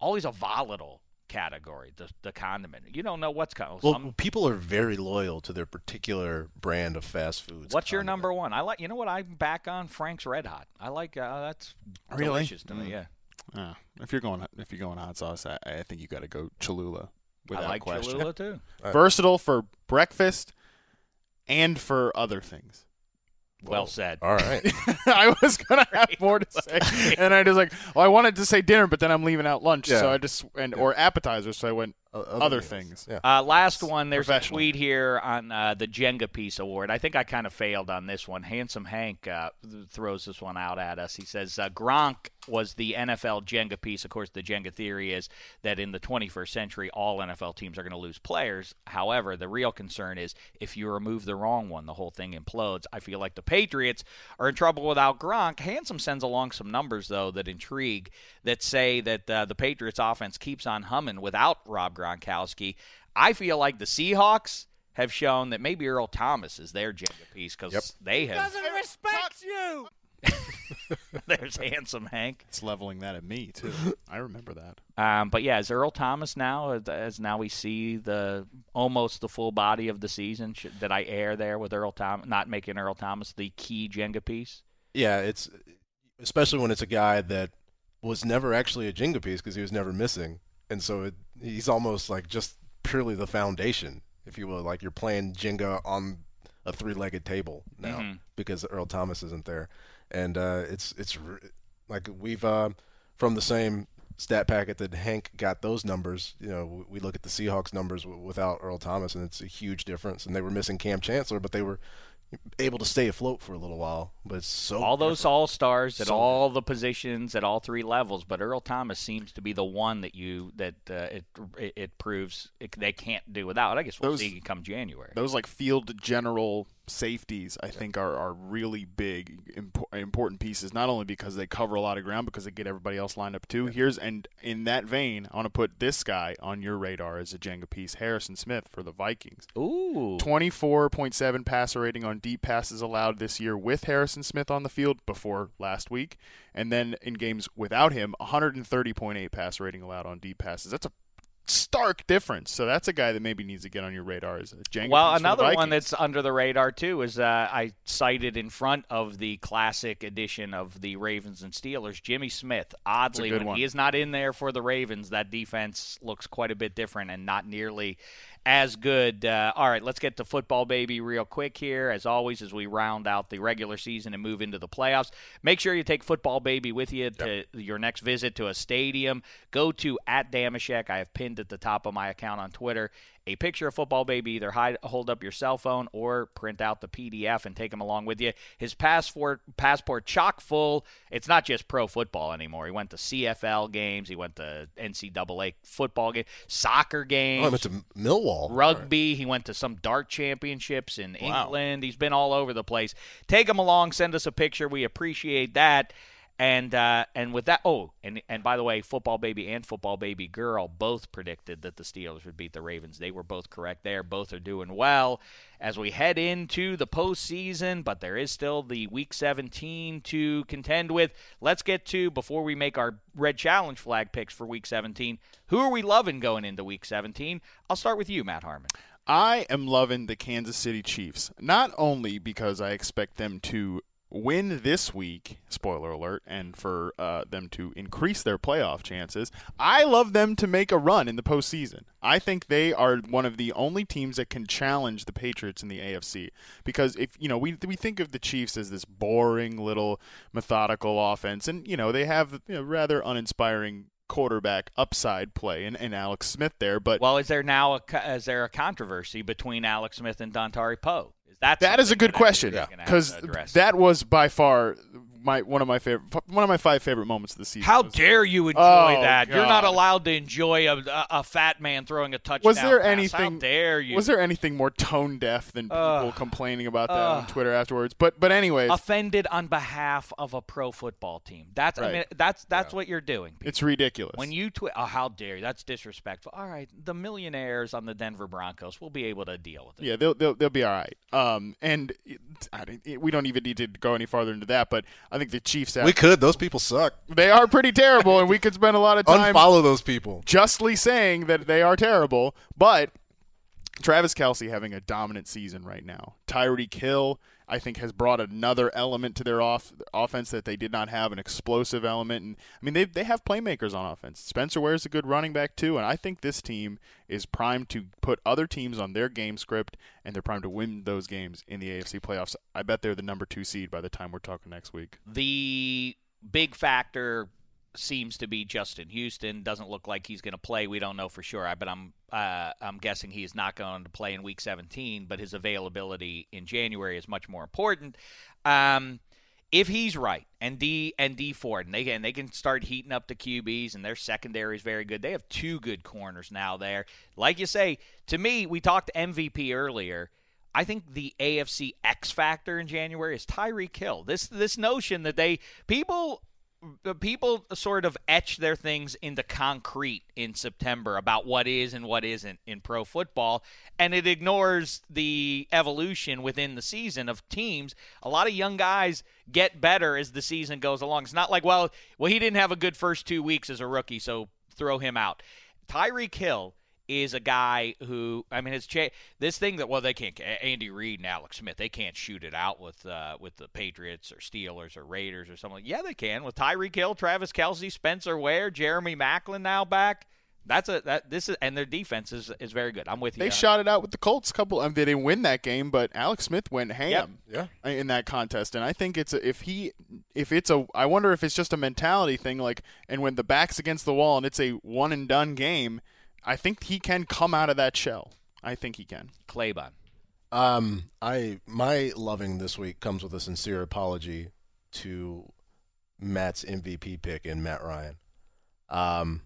always a volatile category, the the condiment. You don't know what's coming. Well, some, people are very loyal to their particular brand of fast foods. What's condiment. Your number one? I like. You know what? I'm back on Frank's Red Hot. I like. Uh, that's really? Delicious to mm. me. Yeah. Uh, if you're going, if you're going hot sauce, I, I think you got to go Cholula. Without I like question. Cholula too. Right. Versatile for breakfast and for other things. Well, well said. All right. I was going to have more to say. And I just like, well, I wanted to say dinner, but then I'm leaving out lunch. Yeah. So I just, and yeah. or appetizers. So I went uh, other, other things. Yeah. Uh, last one, there's a tweet here on uh, the Jenga Piece Award. I think I kind of failed on this one. Handsome Hank uh, throws this one out at us. He says, uh, Gronk was the N F L Jenga piece. Of course, the Jenga theory is that in the twenty-first century, all N F L teams are going to lose players. However, the real concern is if you remove the wrong one, the whole thing implodes. I feel like the Patriots are in trouble without Gronk. Handsome sends along some numbers, though, that intrigue, that say that uh, the Patriots offense keeps on humming without Rob Gronkowski. I feel like the Seahawks have shown that maybe Earl Thomas is their Jenga piece because yep. they have. Doesn't respect you. There's Handsome Hank. It's leveling that at me too. I remember that. Um, but yeah, is Earl Thomas now? As now we see the almost the full body of the season. Should, did I air there with Earl Thomas? Not making Earl Thomas the key Jenga piece. Yeah, it's especially when it's a guy that was never actually a Jenga piece because he was never missing, and so it, he's almost like just purely the foundation, if you will. Like you're playing Jenga on a three-legged table now mm-hmm. because Earl Thomas isn't there. And uh, it's it's like we've uh, from the same stat packet that Hank got those numbers. You know, we look at the Seahawks numbers w- without Earl Thomas, and it's a huge difference. And they were missing Cam Chancellor, but they were able to stay afloat for a little while. But it's so all different. Those all-stars at so all the positions at all three levels, but Earl Thomas seems to be the one that you that uh, it, it it proves it, they can't do without. I guess we'll those, see come January. Those like field general safeties, I think, are, are really big, imp- important pieces, not only because they cover a lot of ground, because they get everybody else lined up too. Yeah. Here's and in that vein, I want to put this guy on your radar as a Jenga piece, Harrison Smith for the Vikings. Ooh, twenty-four point seven passer rating on deep passes allowed this year with Harrison Smith on the field before last week, and then in games without him, one thirty point eight passer rating allowed on deep passes. That's a stark difference. So that's a guy that maybe needs to get on your radar as a Jenga. Well, another one that's under the radar too is uh, I cited in front of the classic edition of the Ravens and Steelers, Jimmy Smith. Oddly, when one. he is not in there for the Ravens, that defense looks quite a bit different and not nearly as good. Uh, all right, let's get to football, baby, real quick here. As always, as we round out the regular season and move into the playoffs, make sure you take football, baby, with you to yep. your next visit to a stadium. Go to at Damashek. I have pinned at the top of my account on Twitter a picture of football, baby. Either hide, hold up your cell phone or print out the P D F and take him along with you. His passport, passport chock full. It's not just pro football anymore. He went to C F L games. He went to N C double A football games, soccer games. Oh, he went to Millwall. Rugby. Right. He went to some dart championships in wow. England. He's been all over the place. Take him along. Send us a picture. We appreciate that. And uh, and with that, oh, and and by the way, Football Baby and Football Baby Girl both predicted that the Steelers would beat the Ravens. They were both correct there. Both are doing well as we head into the postseason, but there is still the Week seventeen to contend with. Let's get to, before we make our red challenge flag picks for Week seventeen, who are we loving going into Week seventeen? I'll start with you, Matt Harmon. I am loving the Kansas City Chiefs, not only because I expect them to win this week, spoiler alert, and for uh, them to increase their playoff chances. I love them to make a run in the postseason. I think they are one of the only teams that can challenge the Patriots in the A F C, because if you know we we think of the Chiefs as this boring little methodical offense, and you know they have you know, rather uninspiring quarterback upside play and, and Alex Smith there, but well, is there now a is there a controversy between Alex Smith and Dontari Poe? That's that is a good question, because yeah. that was by far my one of my favorite one of my five favorite moments of the season. How dare you enjoy oh, that? God. You're not allowed to enjoy a, a, a fat man throwing a touchdown. Was there pass. anything? How dare you? Was there anything more tone deaf than people uh, complaining about that uh, on Twitter afterwards? But but anyways, offended on behalf of a pro football team. That's right. I mean that's that's yeah. what you're doing. People. It's ridiculous. When you twi- oh, how dare you? That's disrespectful. All right, the millionaires on the Denver Broncos will be able to deal with it. Yeah, they'll they'll, they'll be all right. Um, Um, and it, I it, we don't even need to go any farther into that, but I think the Chiefs have – we could. Those people suck. They are pretty terrible, and we could spend a lot of time – unfollow those people. Justly saying that they are terrible, but Travis Kelce having a dominant season right now. Tyreek Hill, I think, has brought another element to their off offense that they did not have, an explosive element. And I mean, they they have playmakers on offense. Spencer Ware's a good running back too, and I think this team is primed to put other teams on their game script, and they're primed to win those games in the A F C playoffs. I bet they're the number two seed by the time we're talking next week. The big factor seems to be Justin Houston. Doesn't look like he's going to play. We don't know for sure, but I'm uh, I'm guessing he is not going to play in Week seventeen, but his availability in January is much more important. Um, if he's right, and D and D Ford, and they, and they can start heating up the Q Bs, and their secondary is very good. They have two good corners now there. Like you say, to me, we talked M V P earlier. I think the A F C X factor in January is Tyreek Hill. This, this notion that they – people – People sort of etch their things into concrete in September about what is and what isn't in pro football, and it ignores the evolution within the season of teams. A lot of young guys get better as the season goes along. It's not like, well, well, he didn't have a good first two weeks as a rookie, so throw him out. Tyreek Hill is a guy who, I mean, it's cha- this thing that, well, they can't, Andy Reid and Alex Smith, they can't shoot it out with uh, with the Patriots or Steelers or Raiders or something. Yeah, they can with Tyreek Hill, Travis Kelce, Spencer Ware, Jeremy Maclin now back. That's a that this is and their defense is, is very good. I'm with you. They shot it out with the Colts. Couple, I mean, they didn't win that game, but Alex Smith went ham. Yep. Yeah. In that contest, and I think it's a, if he if it's a I wonder if it's just a mentality thing. Like, and when the back's against the wall and it's a one and done game, I think he can come out of that shell. I think he can. Claybon. Um, I my loving this week comes with a sincere apology to Matt's M V P pick and Matt Ryan. Um.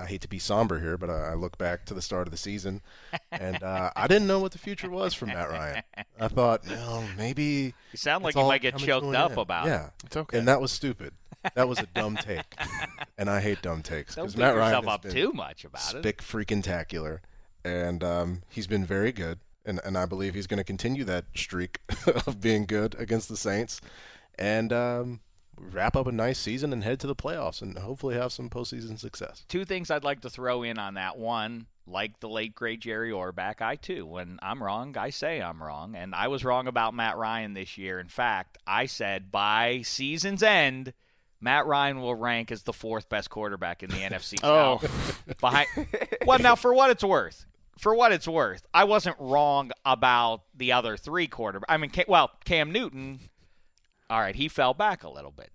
I hate to be somber here, but I look back to the start of the season, and uh, I didn't know what the future was for Matt Ryan. I thought, well, maybe you sound like you might get choked up in. about. Yeah, it's okay. And that was stupid. That was a dumb take, and I hate dumb takes because Matt Ryan has up been too much about spick freaking tacular, and um, he's been very good, and and I believe he's going to continue that streak of being good against the Saints, and. Um, wrap up a nice season and head to the playoffs and hopefully have some postseason success. Two things I'd like to throw in on that. One, like the late, great Jerry Orbach, I, too, when I'm wrong, I say I'm wrong. And I was wrong about Matt Ryan this year. In fact, I said by season's end, Matt Ryan will rank as the fourth best quarterback in the N F C South. Oh. Behind, well, now, for what it's worth, for what it's worth, I wasn't wrong about the other three quarterbacks. I mean, well, Cam Newton – all right, he fell back a little bit.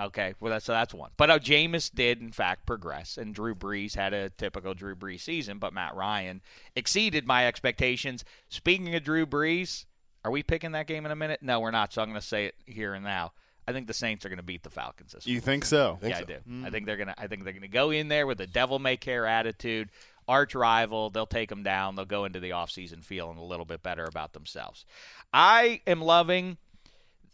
Okay, well, that's, so that's one. But uh, Jameis did, in fact, progress, and Drew Brees had a typical Drew Brees season, but Matt Ryan exceeded my expectations. Speaking of Drew Brees, are we picking that game in a minute? No, we're not, so I'm going to say it here and now. I think the Saints are going to beat the Falcons this week. You think so? Yeah, I, think so. I do. Mm. I think they're going to I think they're going to go in there with a devil-may-care attitude, arch rival. They'll take them down. They'll go into the offseason feeling a little bit better about themselves. I am loving –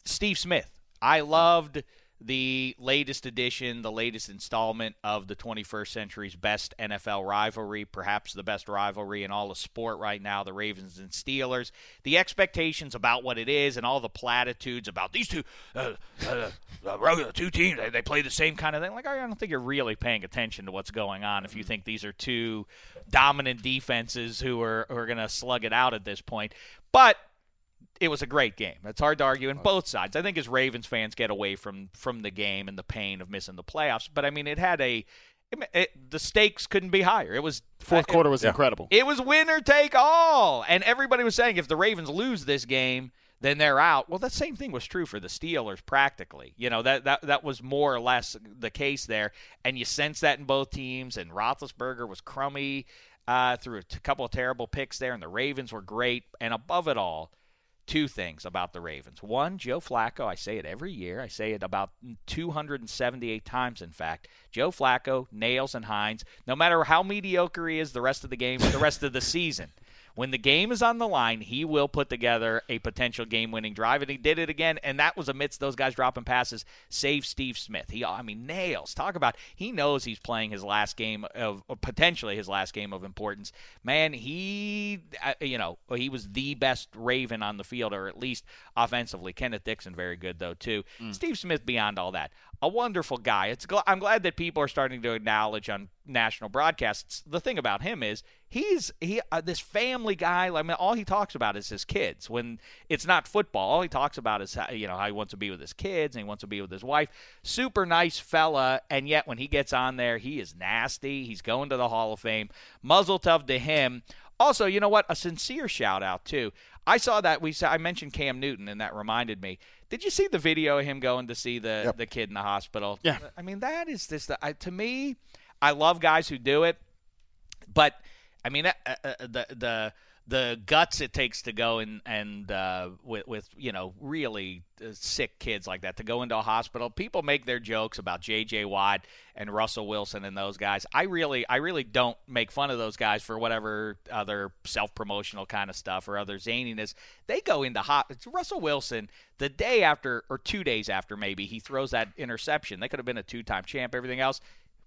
Steve Smith. I loved the latest edition, the latest installment of the twenty-first century's best N F L rivalry, perhaps the best rivalry in all of sport right now, the Ravens and Steelers. The expectations about what it is and all the platitudes about these two uh, uh, uh, two teams, they, they play the same kind of thing. Like, I don't think you're really paying attention to what's going on if you think these are two dominant defenses who are, who are going to slug it out at this point. But it was a great game. It's hard to argue on both sides. I think as Ravens fans get away from, from the game and the pain of missing the playoffs, but I mean, it had a it, it, the stakes couldn't be higher. It was fourth quarter was it, incredible. It was win or take all, and everybody was saying if the Ravens lose this game, then they're out. Well, that same thing was true for the Steelers practically. You know, that that that was more or less the case there, and you sense that in both teams. And Roethlisberger was crummy uh, through a t- couple of terrible picks there, and the Ravens were great, and above it all. Two things about the Ravens. One, Joe Flacco, I say it every year. I say it about two hundred seventy-eight times, in fact. Joe Flacco, Nails, and Hines, no matter how mediocre he is the rest of the game, the rest of the season, when the game is on the line, he will put together a potential game-winning drive, and he did it again, and that was amidst those guys dropping passes, save Steve Smith. He, I mean, Nails. Talk about he knows he's playing his last game of potentially his last game of importance. Man, he, you know, he was the best Raven on the field, or at least offensively. Kenneth Dixon, very good, though, too. Mm. Steve Smith, beyond all that. A wonderful guy. It's gl- I'm glad that people are starting to acknowledge on national broadcasts. The thing about him is he's he uh, this family guy. I mean, all he talks about is his kids. When it's not football, all he talks about is how, you know, how he wants to be with his kids and he wants to be with his wife. Super nice fella, and yet when he gets on there, he is nasty. He's going to the Hall of Fame. Muzzle tough to him. Also, you know what? A sincere shout out too. I saw that we saw, I mentioned Cam Newton, and that reminded me. Did you see the video of him going to see the, yep. the kid in the hospital? Yeah. I mean, that is this. The, I, to me, I love guys who do it, but I mean, uh, uh, the the the guts it takes to go and and uh, with with you know really uh, sick kids like that to go into a hospital. People make their jokes about J J. Watt and Russell Wilson and those guys. I really I really don't make fun of those guys for whatever other self promotional kind of stuff or other zaniness. They go into hot. It's Russell Wilson. The day after or two days after, maybe he throws that interception. They could have been a two time champ. Everything else.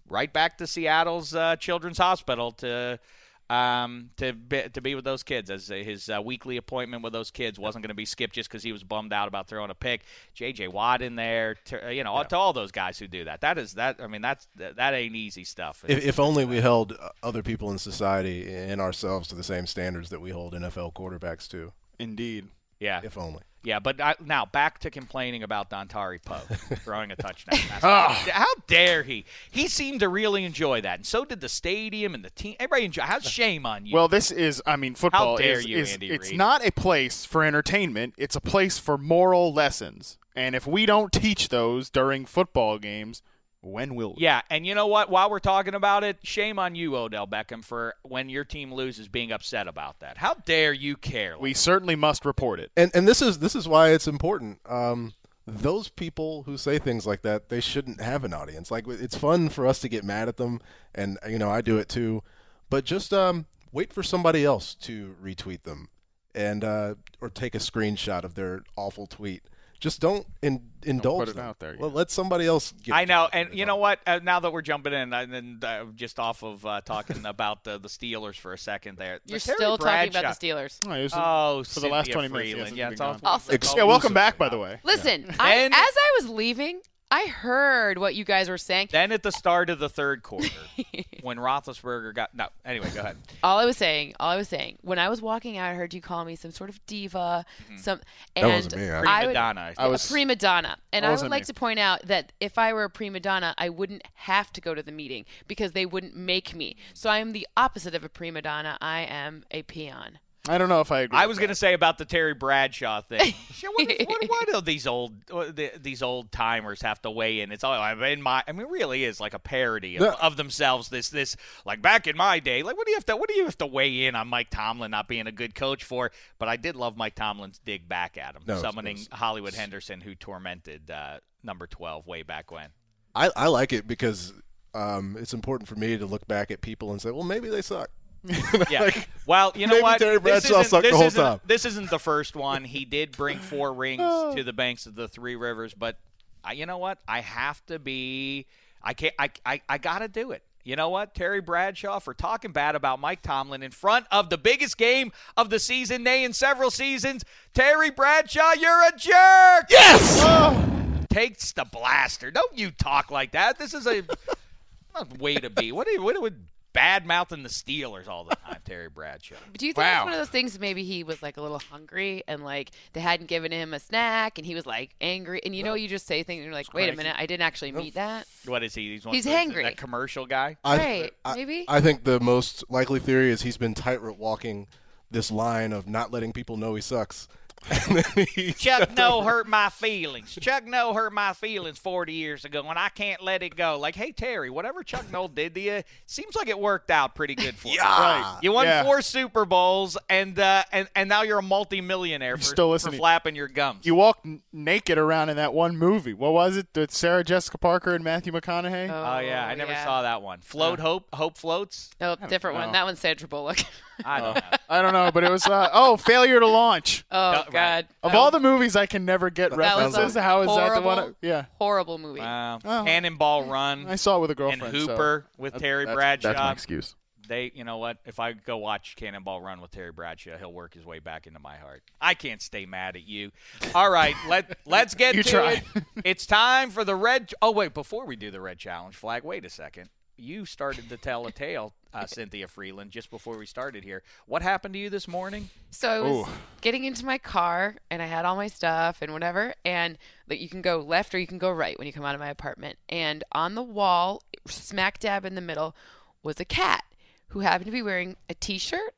Right back to Seattle's uh, Children's Hospital to um, to be, to be with those kids, as his uh, weekly appointment with those kids wasn't going to be skipped just because he was bummed out about throwing a pick. J J. Watt in there, to, you know, yeah. to all those guys who do that. That is that. I mean, that's that ain't easy stuff. If, if only we held other people in society and ourselves to the same standards that we hold N F L quarterbacks to. Indeed. Yeah. If only. Yeah, but I, now back to complaining about Dontari Poe throwing a touchdown. Oh. How dare he? He seemed to really enjoy that, and so did the stadium and the team. Everybody enjoyed. How's shame on you? Well, this is, I mean, football. How dare is, you, is, Andy Reid? It's not a place for entertainment. It's a place for moral lessons, and if we don't teach those during football games, when will we? Yeah, and you know what? While we're talking about it, shame on you, Odell Beckham, for when your team loses being upset about that. How dare you care? Like we that. certainly must report it. And and this is this is why it's important. Um, those people who say things like that, they shouldn't have an audience. Like, it's fun for us to get mad at them, and you know I do it too. But just um, wait for somebody else to retweet them, and uh, or take a screenshot of their awful tweet. Just don't in, indulge don't put it out there. Yeah. Well, let somebody else. Get I know, and you know what? Uh, now that we're jumping in, and uh, just off of uh, talking about the, the Steelers for a second, there you're the still Bradshaw. talking about the Steelers. Oh, was, oh for Cynthia the last twenty Freeland. minutes, yeah, it's awesome. awesome. Yeah, welcome back, by the way. Listen, yeah. I, as I was leaving, I heard what you guys were saying. Then at the start of the third quarter, when Roethlisberger got no. Anyway, go ahead. All I was saying, all I was saying, when I was walking out, I heard you call me some sort of diva, mm-hmm. some and that wasn't me, I, I prima donna. I was, a prima donna, and I would like me. to point out that if I were a prima donna, I wouldn't have to go to the meeting because they wouldn't make me. So I am the opposite of a prima donna. I am a peon. I don't know if I agree. I was going to say about the Terry Bradshaw thing. what, is, what, why do these old these old timers have to weigh in? It's all I mean, my I mean, it really is like a parody of, no. of themselves. This this like back in my day, like what do you have to what do you have to weigh in on Mike Tomlin not being a good coach for? But I did love Mike Tomlin's dig back at him, no, summoning it's, it's, Hollywood it's, Henderson, who tormented uh, number twelve way back when. I, I like it because um, it's important for me to look back at people and say, well, maybe they suck. yeah. Like, well, you know what? Terry Bradshaw sucked the whole time. This isn't the first one. He did bring four rings to the banks of the Three Rivers, but I, you know what? I have to be. I can't. I. I. I gotta do it. You know what? Terry Bradshaw for talking bad about Mike Tomlin in front of the biggest game of the season, nay, in several seasons. Terry Bradshaw, you're a jerk. Yes. Oh, takes the blaster. Don't you talk like that. This is a, a way to be. What do you? What would? Bad-mouthing the Steelers all the time, Terry Bradshaw. But do you think wow. it's one of those things maybe he was, like, a little hungry and, like, they hadn't given him a snack and he was, like, angry? And, you know, you just say things and you're like, wait a minute, I didn't actually meet that. What is he? He's, one he's of those, hangry. That commercial guy? I, right, I, maybe? I think the most likely theory is he's been tightrope walking this line of not letting people know he sucks. Chuck No hurt my feelings. Chuck No hurt my feelings forty years ago, and I can't let it go. Like, hey, Terry, whatever Chuck No did to you, seems like it worked out pretty good for you. Yeah. Right. You won yeah. four Super Bowls, and uh, and and now you're a multimillionaire for, for flapping your gums. You walked n- naked around in that one movie. What was it? With Sarah Jessica Parker and Matthew McConaughey? Oh, oh yeah. I never yeah. saw that one. Float, uh, Hope, Hope Floats? Nope, different know. one. That one's Sandra Bullock. I don't know. I don't know, but it was, uh, oh, Failure to Launch. Oh, no, God. Of oh. all the movies I can never get references, how is horrible, that the one? I, yeah. Horrible movie. Wow. Oh. Cannonball Run. I saw it with a girlfriend. And Hooper so with that's, Terry that's, Bradshaw. That's my excuse. They, you know what? If I go watch Cannonball Run with Terry Bradshaw, he'll work his way back into my heart. I can't stay mad at you. All right, let let's get you to try. it. It's time for the red. Oh wait, before we do the red challenge flag, wait a second. You started to tell a tale, uh, Cynthia Freeland, just before we started here. What happened to you this morning? So I was Ooh. getting into my car, and I had all my stuff and whatever, and like, you can go left or you can go right when you come out of my apartment. And on the wall, smack dab in the middle, was a cat who happened to be wearing a T-shirt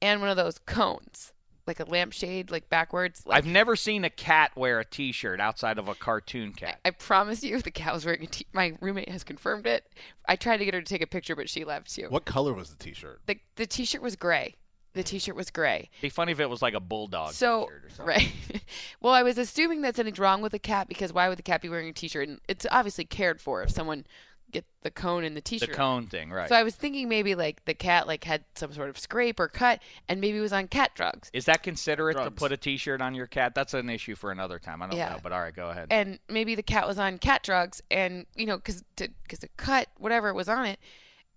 and one of those cones, like a lampshade, like backwards. Like, I've never seen a cat wear a T-shirt outside of a cartoon cat. I, I promise you the cat was wearing a T-shirt. My roommate has confirmed it. I tried to get her to take a picture, but she left too. What color was the T-shirt? The, the T-shirt was gray. The T-shirt was gray. It'd be funny if it was like a bulldog so, T-shirt or something. Right. Well, I was assuming that something's wrong with a cat because why would the cat be wearing a T-shirt? And it's obviously cared for if someone get the cone and the T-shirt. The cone thing, right. So I was thinking maybe like the cat like had some sort of scrape or cut and maybe was on cat drugs. Is that considerate drugs. to put a T-shirt on your cat? That's an issue for another time. I don't yeah. know, but all right, go ahead. And maybe the cat was on cat drugs and, you know, because the cut, whatever was on it.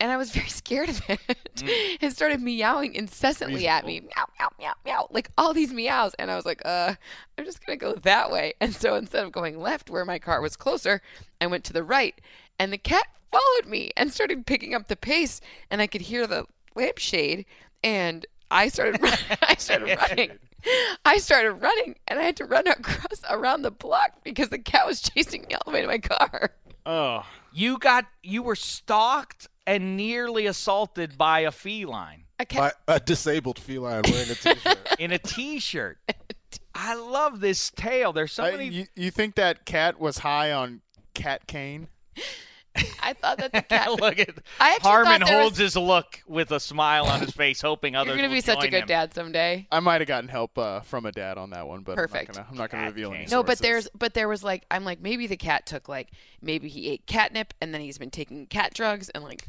And I was very scared of it mm. and started meowing incessantly Reasonable. at me. Meow, meow, meow, meow. Like all these meows. And I was like, uh, I'm just going to go that way. And so instead of going left where my car was closer, I went to the right. And the cat followed me and started picking up the pace, and I could hear the lampshade, and I started, I started running. I started running, and I had to run across around the block because the cat was chasing me all the way to my car. Oh, you got you were stalked and nearly assaulted by a feline, a, cat. By a disabled feline wearing a t-shirt. In a t-shirt. I love this tale. There's so I, many. You, you think that cat was high on cat cane? I thought that the cat. Look at I Harmon holds was... his look with a smile on his face, hoping others. You're gonna be such a good him. dad someday. I might have gotten help uh, from a dad on that one, but perfect. I'm not going to reveal any. No, sources. but there's, but there was like, I'm like, maybe the cat took like, maybe he ate catnip, and then he's been taking cat drugs, and like,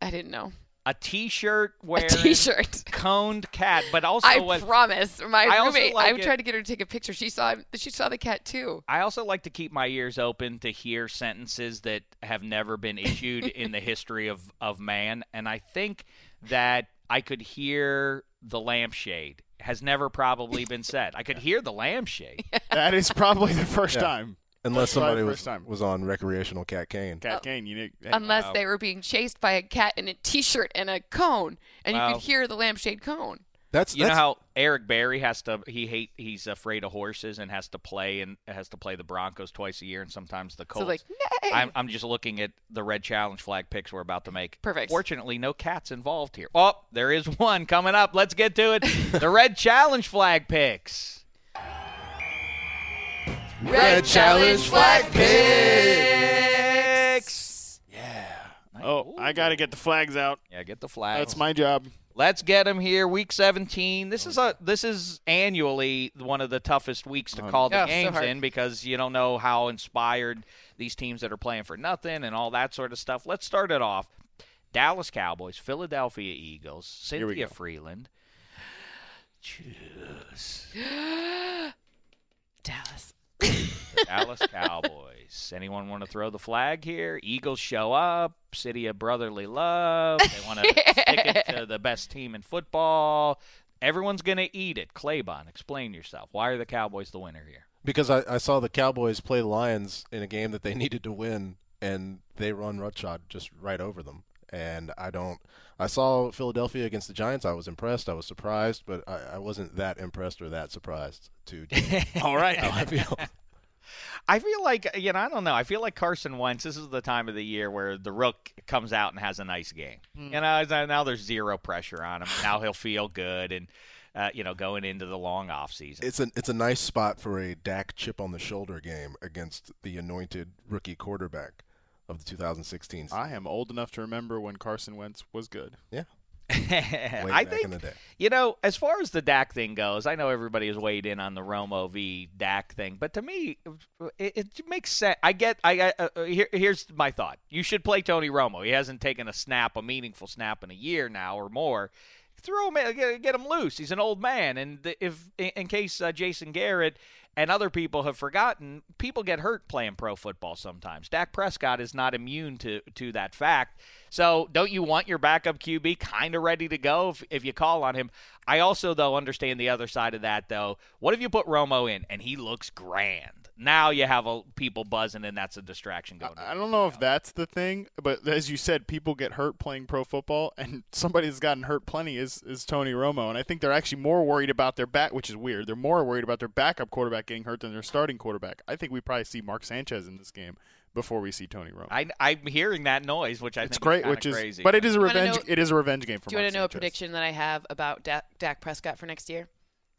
I didn't know. A T-shirt wearing a T-shirt coned cat, but also I was, promise my I roommate. Like I it, tried to get her to take a picture. She saw she saw the cat too. I also like to keep my ears open to hear sentences that have never been issued in the history of, of man, and I think that I could hear the lampshade has never probably been said. I could hear the lampshade. That is probably the first yeah. time. Unless somebody was, was on recreational cat cane. Cat well, cane, you knew. Hey, unless wow. they were being chased by a cat in a T-shirt and a cone, and wow. you could hear the lampshade cone. That's you that's, know how Eric Berry has to. He hate. He's afraid of horses and has to play and has to play the Broncos twice a year and sometimes the Colts. So like, nay. I'm, I'm just looking at the red challenge flag picks we're about to make. Perfect. Fortunately, no cats involved here. Oh, there is one coming up. Let's get to it. The red challenge flag picks. Red, Red Challenge Flag Picks! Yeah. Oh, I got to get the flags out. Yeah, get the flags. That's my job. Let's get them here. Week seventeen. This is a this is annually one of the toughest weeks to call the oh, games so in because you don't know how inspired these teams that are playing for nothing and all that sort of stuff. Let's start it off. Dallas Cowboys, Philadelphia Eagles, Cynthia Freeland. Choose. Dallas. Dallas Cowboys. Anyone want to throw the flag here? Eagles show up. City of brotherly love. They want to stick it to the best team in football. Everyone's going to eat it. Claybon, explain yourself. Why are the Cowboys the winner here? Because I, I saw the Cowboys play the Lions in a game that they needed to win, and they run roughshod just right over them. And I don't – I saw Philadelphia against the Giants. I was impressed. I was surprised, but I, I wasn't that impressed or that surprised to – All right. How I feel. I feel like – you know, I don't know. I feel like Carson Wentz, this is the time of the year where the rook comes out and has a nice game. Mm. You know, now there's zero pressure on him. Now he'll feel good and, uh, you know, going into the long offseason. It's, an, it's a nice spot for a Dak chip-on-the-shoulder game against the anointed rookie quarterback of the two thousand sixteen season. I am old enough to remember when Carson Wentz was good. Yeah. I back think, in the day. You know, as far as the Dak thing goes, I know everybody has weighed in on the Romo v. Dak thing, but to me, it, it makes sense. I get – I uh, here, here's my thought. You should play Tony Romo. He hasn't taken a snap, a meaningful snap in a year now or more. Throw him – get him loose. He's an old man. And if in case uh, Jason Garrett – and other people have forgotten, people get hurt playing pro football sometimes. Dak Prescott is not immune to, to that fact. So don't you want your backup Q B kind of ready to go if, if you call on him? I also, though, understand the other side of that, though. What if you put Romo in and he looks grand? Now you have a, people buzzing, and that's a distraction going on. I don't know if that's the thing, but as you said, people get hurt playing pro football, and somebody that's gotten hurt plenty is, is Tony Romo. And I think they're actually more worried about their back, which is weird. They're more worried about their backup quarterback getting hurt than their starting quarterback. I think we probably see Mark Sanchez in this game before we see Tony Romo. I, I'm hearing that noise, which I it's think great, is which is crazy. But it is a revenge. Know, it is a revenge game for Mark Sanchez. Do you want to know a prediction that I have about Dak, Dak Prescott for next year?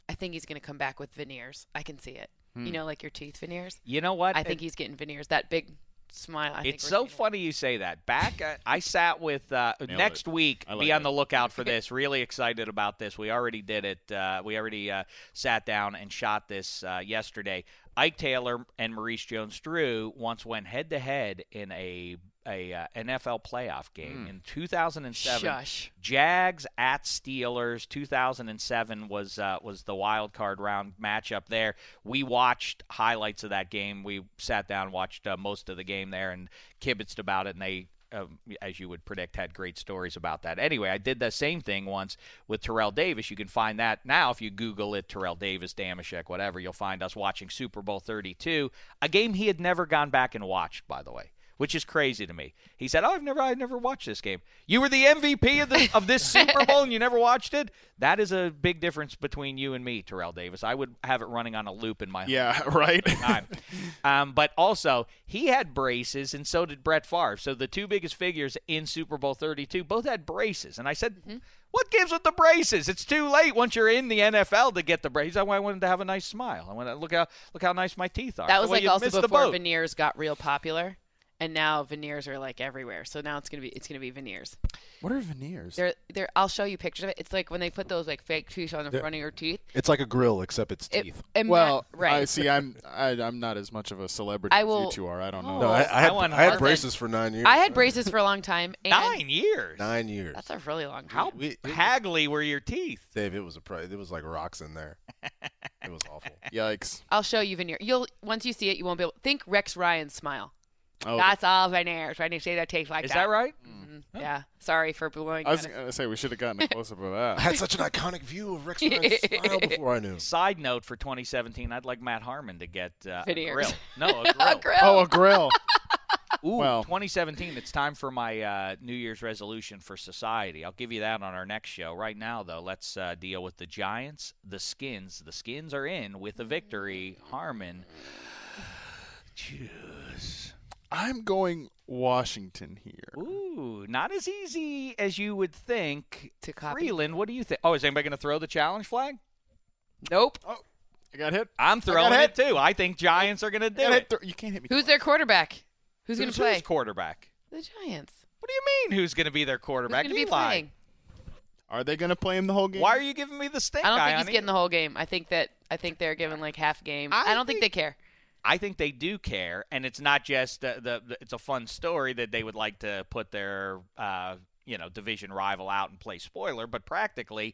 I think he's going to come back with veneers. I can see it. You know, like your teeth veneers? You know what? I think it, he's getting veneers. That big smile. I it's think so funny it. You say that. Back, I, I sat with uh, next it. week. Like be it. on the lookout for this. Really excited about this. We already did it. Uh, we already uh, sat down and shot this uh, yesterday. Ike Taylor and Maurice Jones-Drew once went head-to-head in a a uh, N F L playoff game mm. in two thousand seven. Shush. Jags at Steelers. two thousand seven was uh, was the wild card round matchup there. We watched highlights of that game. We sat down, watched uh, most of the game there, and kibitzed about it, and they, uh, as you would predict, had great stories about that. Anyway, I did the same thing once with Terrell Davis. You can find that now if you Google it, Terrell Davis, Damashek, whatever. You'll find us watching Super Bowl thirty-two, a game he had never gone back and watched, by the way. which is crazy to me. He said, oh, I've never I've never watched this game. You were the M V P of, the, of this Super Bowl and you never watched it? That is a big difference between you and me, Terrell Davis. I would have it running on a loop in my yeah, home. Yeah, right. Time. Um, but also, he had braces and so did Brett Favre. So the two biggest figures in Super Bowl thirty-two both had braces. And I said, mm-hmm. What gives with the braces? It's too late once you're in the N F L to get the braces. I wanted to have a nice smile. I want to look how look how nice my teeth are. That was like also before veneers got real popular, and now veneers are like everywhere. So now it's gonna be it's gonna be veneers. What are veneers? They're they're. I'll show you pictures of it. It's like when they put those like fake teeth on the front of your teeth. It's like a grill except it's teeth. It, well, not, right. I see. I'm I, I'm not as much of a celebrity I will, as you two are. I don't know. No, I, I had, I I had braces for nine years. I had braces for a long time. And nine years. Nine years. That's a really long time. How we, haggly were your teeth, Dave? It was a it was like rocks in there. It was awful. Yikes. I'll show you veneer. You'll once you see it, you won't be able to think Rex Ryan's smile. Oh, that's okay. All veneers. I didn't say that tastes like Is that. Is that right? Mm-hmm. Oh. Yeah. Sorry for blowing. I was going to say we should have gotten a close-up of that. I had such an iconic view of Rex Ryan's smile before I knew. Side note for twenty seventeen, I'd like Matt Harmon to get uh, a grill. No, a grill. a grill. Oh, a grill. Ooh, well. twenty seventeen, it's time for my uh, New Year's resolution for society. I'll give you that on our next show. Right now, though, let's uh, deal with the Giants, the Skins. The Skins are in with a victory. Harmon. Jeez. I'm going Washington here. Ooh, not as easy as you would think. To copy. Freeland, what do you think? Oh, is anybody going to throw the challenge flag? Nope. Oh, I got hit. I'm throwing it, too. I think Giants are going to do it. Th- you can't hit me. Who's twice. Their quarterback? Who's going to play? Who's quarterback? The Giants. What do you mean who's going to be their quarterback? Who's going to be playing? Are they going to play him the whole game? Why are you giving me the stink? I don't think he's either. Getting the whole game. I think that I think they're giving like half a game. I, I don't think, think they care. I think they do care, and it's not just the, the, the it's a fun story that they would like to put their uh, you know division rival out and play spoiler, but practically,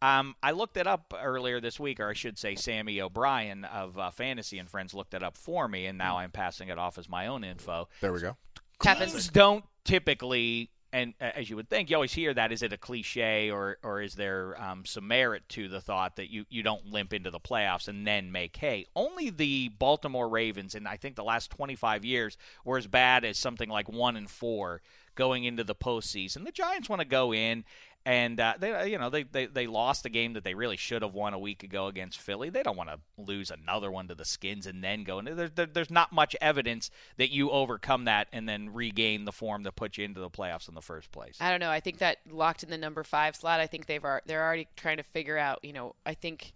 um, I looked it up earlier this week, or I should say, Sammy O'Brien of uh, Fantasy and Friends looked it up for me, and now I'm passing it off as my own info. There we go. Teams don't typically, and uh, as you would think, you always hear that. Is it a cliche, or or is there um, some merit to the thought that you, you don't limp into the playoffs and then make hay? Only the Baltimore Ravens in, I think, the last twenty-five years were as bad as something like one and four going into the postseason. The Giants want to go in, and uh, they you know they, they, they lost a game that they really should have won a week ago against Philly. They don't want to lose another one to the Skins and then go into there, there, there's not much evidence that you overcome that and then regain the form that put you into the playoffs in the first place. I don't know. I think that locked in the number five slot, I think they've are, they're already trying to figure out, you know, I think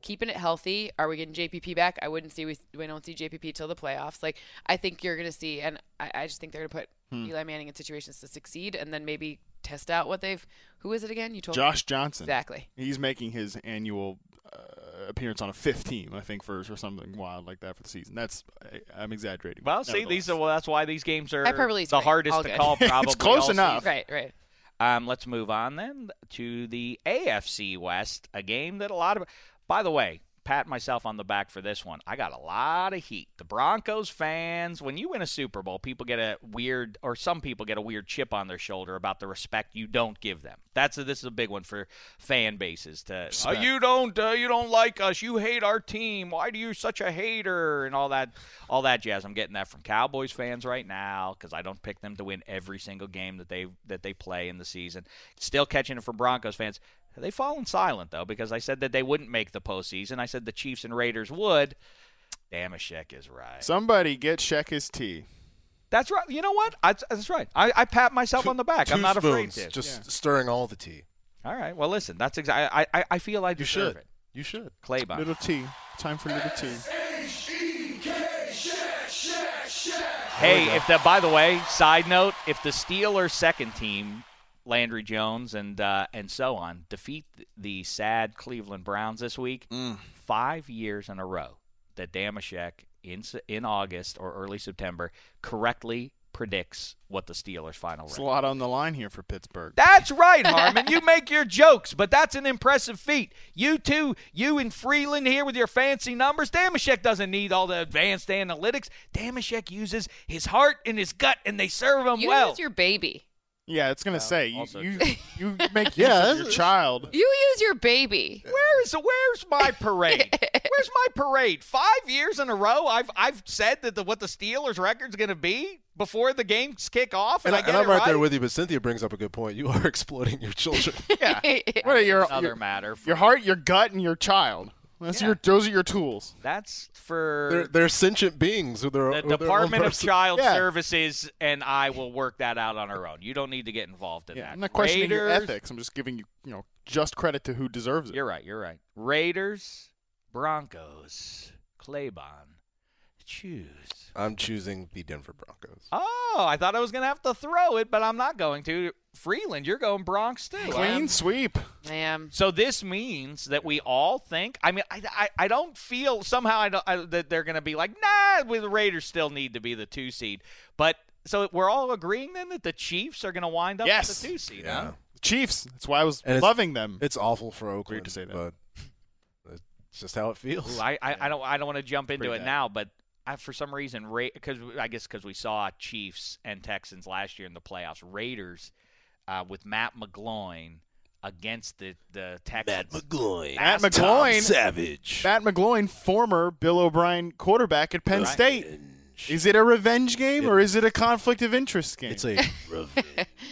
keeping it healthy. Are we getting J P P back? I wouldn't see we, we don't see J P P till the playoffs. Like I think you're going to see, and I, I just think they're going to put hmm. Eli Manning in situations to succeed and then maybe – test out what they've – who is it again? You told Josh me. Josh Johnson. Exactly. He's making his annual uh, appearance on a fifth team, I think, for or something wild like that for the season. That's – I'm exaggerating. Well, see, these are, well, that's why these games are the right. hardest all to good. Call probably. It's close enough. Season. Right, right. Um, let's move on then to the A F C West, a game that a lot of – by the way – pat myself on the back for this one. I got a lot of heat. The Broncos fans, when you win a Super Bowl, people get a weird, or some people get a weird chip on their shoulder about the respect you don't give them. That's a, this is a big one for fan bases to oh, you don't uh, you don't like us, you hate our team. Why do you such a hater and all that all that jazz. I'm getting that from Cowboys fans right now because I don't pick them to win every single game that they that they play in the season. Still catching it from Broncos fans. They've fallen silent, though, because I said that they wouldn't make the postseason. I said the Chiefs and Raiders would. Damashek is right. Somebody get Sheck his tea. That's right. You know what? I, that's right. I, I pat myself two, on the back. I'm not afraid to. Just yeah. stirring all the tea. All right. Well, listen, that's exactly. I, I I feel I deserve you should. It. You should. Claybon. Little tea. Time for little tea. Hey, if the, by the way, side note, if the Steelers second team – Landry Jones and uh, and so on defeat the sad Cleveland Browns this week. Mm. Five years in a row that Damashek in in August or early September correctly predicts what the Steelers' final record. It's a lot on the line here for Pittsburgh. That's right, Harmon. You make your jokes, but that's an impressive feat. You two, you and Freeland here with your fancy numbers. Damashek doesn't need all the advanced analytics. Damashek uses his heart and his gut, and they serve him you well. Use your baby. Yeah, it's gonna uh, say you, you you make yeah, use of your child. You use your baby. Where is where's my parade? Where's my parade? Five years in a row, I've I've said that the, what the Steelers' record's gonna be. before the games kick off. And, and, I, I and I'm right, right there with you, but Cynthia brings up a good point. You are exploiting your children. Yeah. What are your, another your, matter. Your heart, your gut, and your child. That's yeah. your, those are your tools. That's for they're, they're sentient beings. Who they're, the who Department of Child yeah. Services, and I will work that out on our own. You don't need to get involved in yeah, that. I'm not questioning Raiders, your ethics. I'm just giving you, you know, just credit to who deserves it. You're right. You're right. Raiders, Broncos, Claybon, choose. I'm choosing the Denver Broncos. Oh, I thought I was going to have to throw it, but I'm not going to. Freeland, you're going Bronx too. Clean sweep. I am. So this means that we all think – I mean, I, I, I don't feel somehow I don't, I, that they're going to be like, nah, we, the Raiders still need to be the two seed. But so we're all agreeing then that the Chiefs are going to wind up yes. with the two seed. Yeah. Huh? Chiefs. That's why I was and loving it's, them. It's awful for Oakland to say that. But it's just how it feels. Ooh, I, I, I don't, I don't want to jump into Pretty it bad. now, but – I, for some reason, Ra- cause, I guess because we saw Chiefs and Texans last year in the playoffs, Raiders uh, with Matt McGloin against the, the Texans. Matt McGloin. Matt McGloin. Tom Savage. Matt McGloin, former Bill O'Brien quarterback at Penn State. Revenge. Is it a revenge game it, or is it a conflict of interest game? It's a revenge.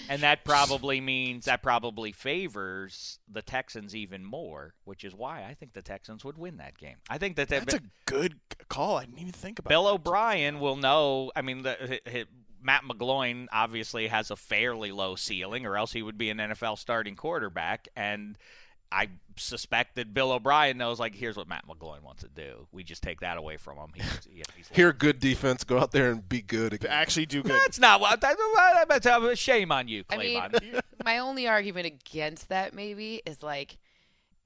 And that probably means that probably favors the Texans even more, which is why I think the Texans would win that game. I think that they've That's been, a good call. I didn't even think about Bill that. O'Brien will know. I mean, the, the, Matt McGloin obviously has a fairly low ceiling, or else he would be an N F L starting quarterback. And I suspect that Bill O'Brien knows, like, here's what Matt McGloin wants to do. We just take that away from him. He's, he, he's Here, good defense. Go out there and be good. Again. Actually do good. That's not what – shame on you, Claybon. I mean, my only argument against that maybe is, like,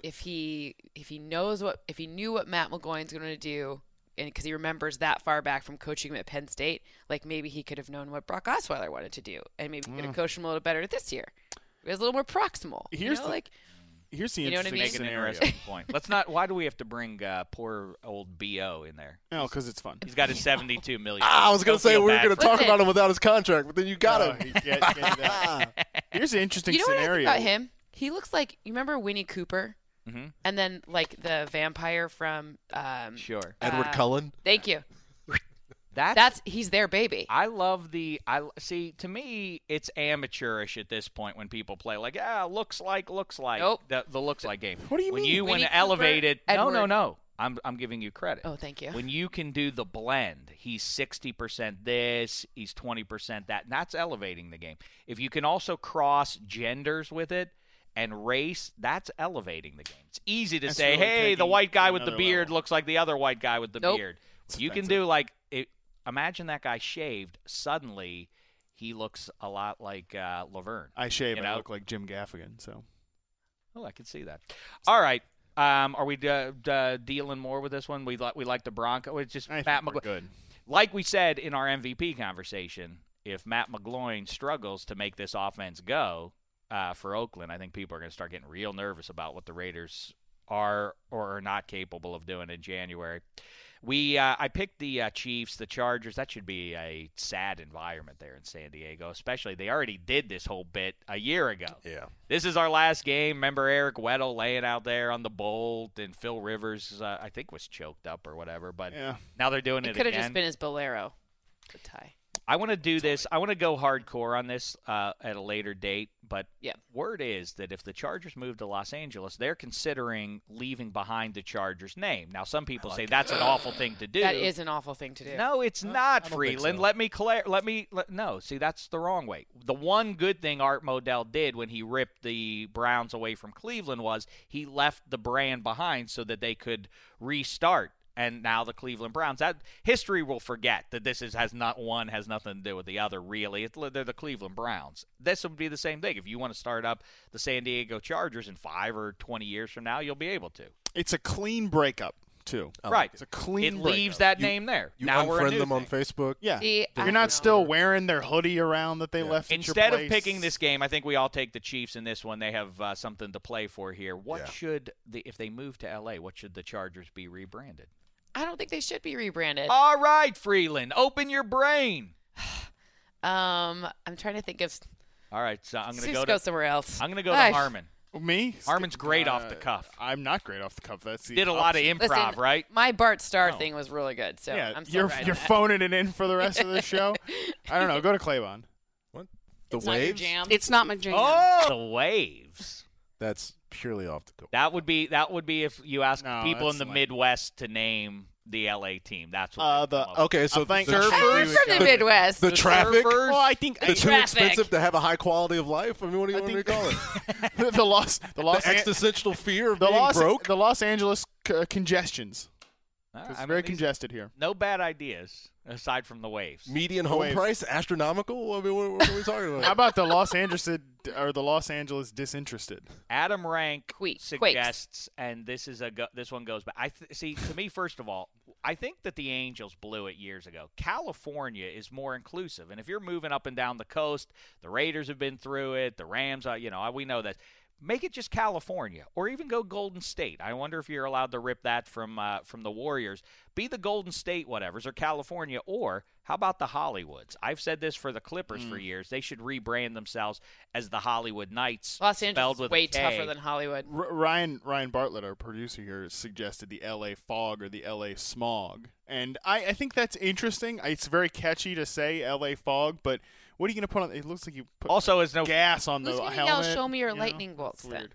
if he if he knows what – if he knew what Matt McGloin's going to do because he remembers that far back from coaching him at Penn State, like, maybe he could have known what Brock Osweiler wanted to do and maybe mm. could have coached him a little better this year. It was a little more proximal. Here's you know, the- like – Here's the you interesting, I mean? scenario. An interesting point. Let's not. Why do we have to bring uh, poor old B O in there? No, because it's fun. He's got his seventy-two million. Ah, I was going to say we were going to talk about him without his contract, but then you got no, him. He can't, he can't do that. Here's the interesting you know scenario. What I think about him? He looks like you remember Winnie Cooper, mm-hmm. and then like the vampire from um, sure uh, Edward Cullen. Thank you. That's, That's he's their baby. I love the I see. To me, it's amateurish at this point when people play like, ah, looks like, looks like nope. the, the looks like game. What do you when mean? When you want to elevate it, no, no, no. I'm I'm giving you credit. Oh, thank you. When you can do the blend, he's sixty percent this, he's twenty percent that. And that's elevating the game. If you can also cross genders with it. And race, that's elevating the game. It's easy to that's say, really hey, the white guy with the beard level. looks like the other white guy with the nope. beard. It's you offensive. can do like it, imagine that guy shaved. Suddenly, he looks a lot like uh, Laverne. I shave. You know? I look like Jim Gaffigan. So, well, I can see that. All right. Um, are we d- d- dealing more with this one? We, li- we like the Broncos. It's just I Matt McGloin. Good. Like we said in our M V P conversation, if Matt McGloin struggles to make this offense go, Uh, for Oakland, I think people are going to start getting real nervous about what the Raiders are or are not capable of doing in January. We, uh, I picked the uh, Chiefs, the Chargers. That should be a sad environment there in San Diego, especially they already did this whole bit a year ago. Yeah, this is our last game. Remember Eric Weddle laying out there on the bolt, and Phil Rivers, uh, I think, was choked up or whatever. But yeah. now they're doing it, it could have just been his bolero, the tie. I want to do this. I want to go hardcore on this uh, at a later date, but yeah. word is that if the Chargers move to Los Angeles, they're considering leaving behind the Chargers name. Now, some people like say it. that's an awful thing to do. That is an awful thing to do. No, it's uh, not, Freeland. So. Let me clear. Let me let, – no, see, that's the wrong way. The one good thing Art Modell did when he ripped the Browns away from Cleveland was he left the brand behind so that they could restart. And now the Cleveland Browns. That history will forget that this is has not one has nothing to do with the other. Really, it's, they're the Cleveland Browns. This would be the same thing. If you want to start up the San Diego Chargers in five or twenty years from now, you'll be able to. It's a clean breakup, too. Oh, right, it's a clean. It breakup. leaves that you, name there. You now unfriend them thing. on Facebook. Yeah, See, you're I not still know. wearing their hoodie around that they yeah. left. Instead at your place. of picking this game, I think we all take the Chiefs in this one. They have uh, something to play for here. What yeah. should the, if they move to L A? What should the Chargers be rebranded? I don't think they should be rebranded. All right, Freeland, open your brain. um, I'm trying to think of. All right, so I'm going to go to somewhere else. I'm going to go I've, to Harmon. Me? Harmon's great uh, off the cuff. I'm not great off the cuff. That's the Did a opposite. lot of improv, Listen, right? My Bart Starr no. thing was really good, so yeah, I'm so You're, you're phoning it in for the rest of the show? I don't know. Go to Claybon. What? The it's Waves? Not your jam. It's not my jam. Oh! The Waves. That's purely off the cuff. That would be that would be if you asked no, people in the lame. Midwest to name the L A team. That's what uh, the okay. So the surfers I'm from the, the Midwest. The, the, the traffic. Surfers, well, I think it's too expensive to have a high quality of life. I mean, what do you want to call it? the, the loss, the loss, the existential fear of the being Los, broke. The Los Angeles uh, congestions. Right, it's I mean, very congested here. No bad ideas aside from the Waves. Median the home waves. price astronomical. I mean, what, what are we talking about? How about the Los Angeles or the Los Angeles disinterested? Adam Rank Quake. suggests, and this is a go, this one goes back. I th- see. To me, first of all, I think that the Angels blew it years ago. California is more inclusive, and if you're moving up and down the coast, the Raiders have been through it. The Rams, you know, we know that. Make it just California, or even go Golden State. I wonder if you're allowed to rip that from uh, from the Warriors. Be the Golden State whatevers, or California, or how about the Hollywoods? I've said this for the Clippers mm. for years. They should rebrand themselves as the Hollywood Knights. Los Angeles is way tougher than Hollywood. R- Ryan Ryan Bartlett, our producer here, suggested the L A fog or the L A smog. And I, I think that's interesting. It's very catchy to say L A fog, but – what are you going to put on? It looks like you put also is no gas on the helmet. Who's going to yell, show me your you know? lightning bolts then?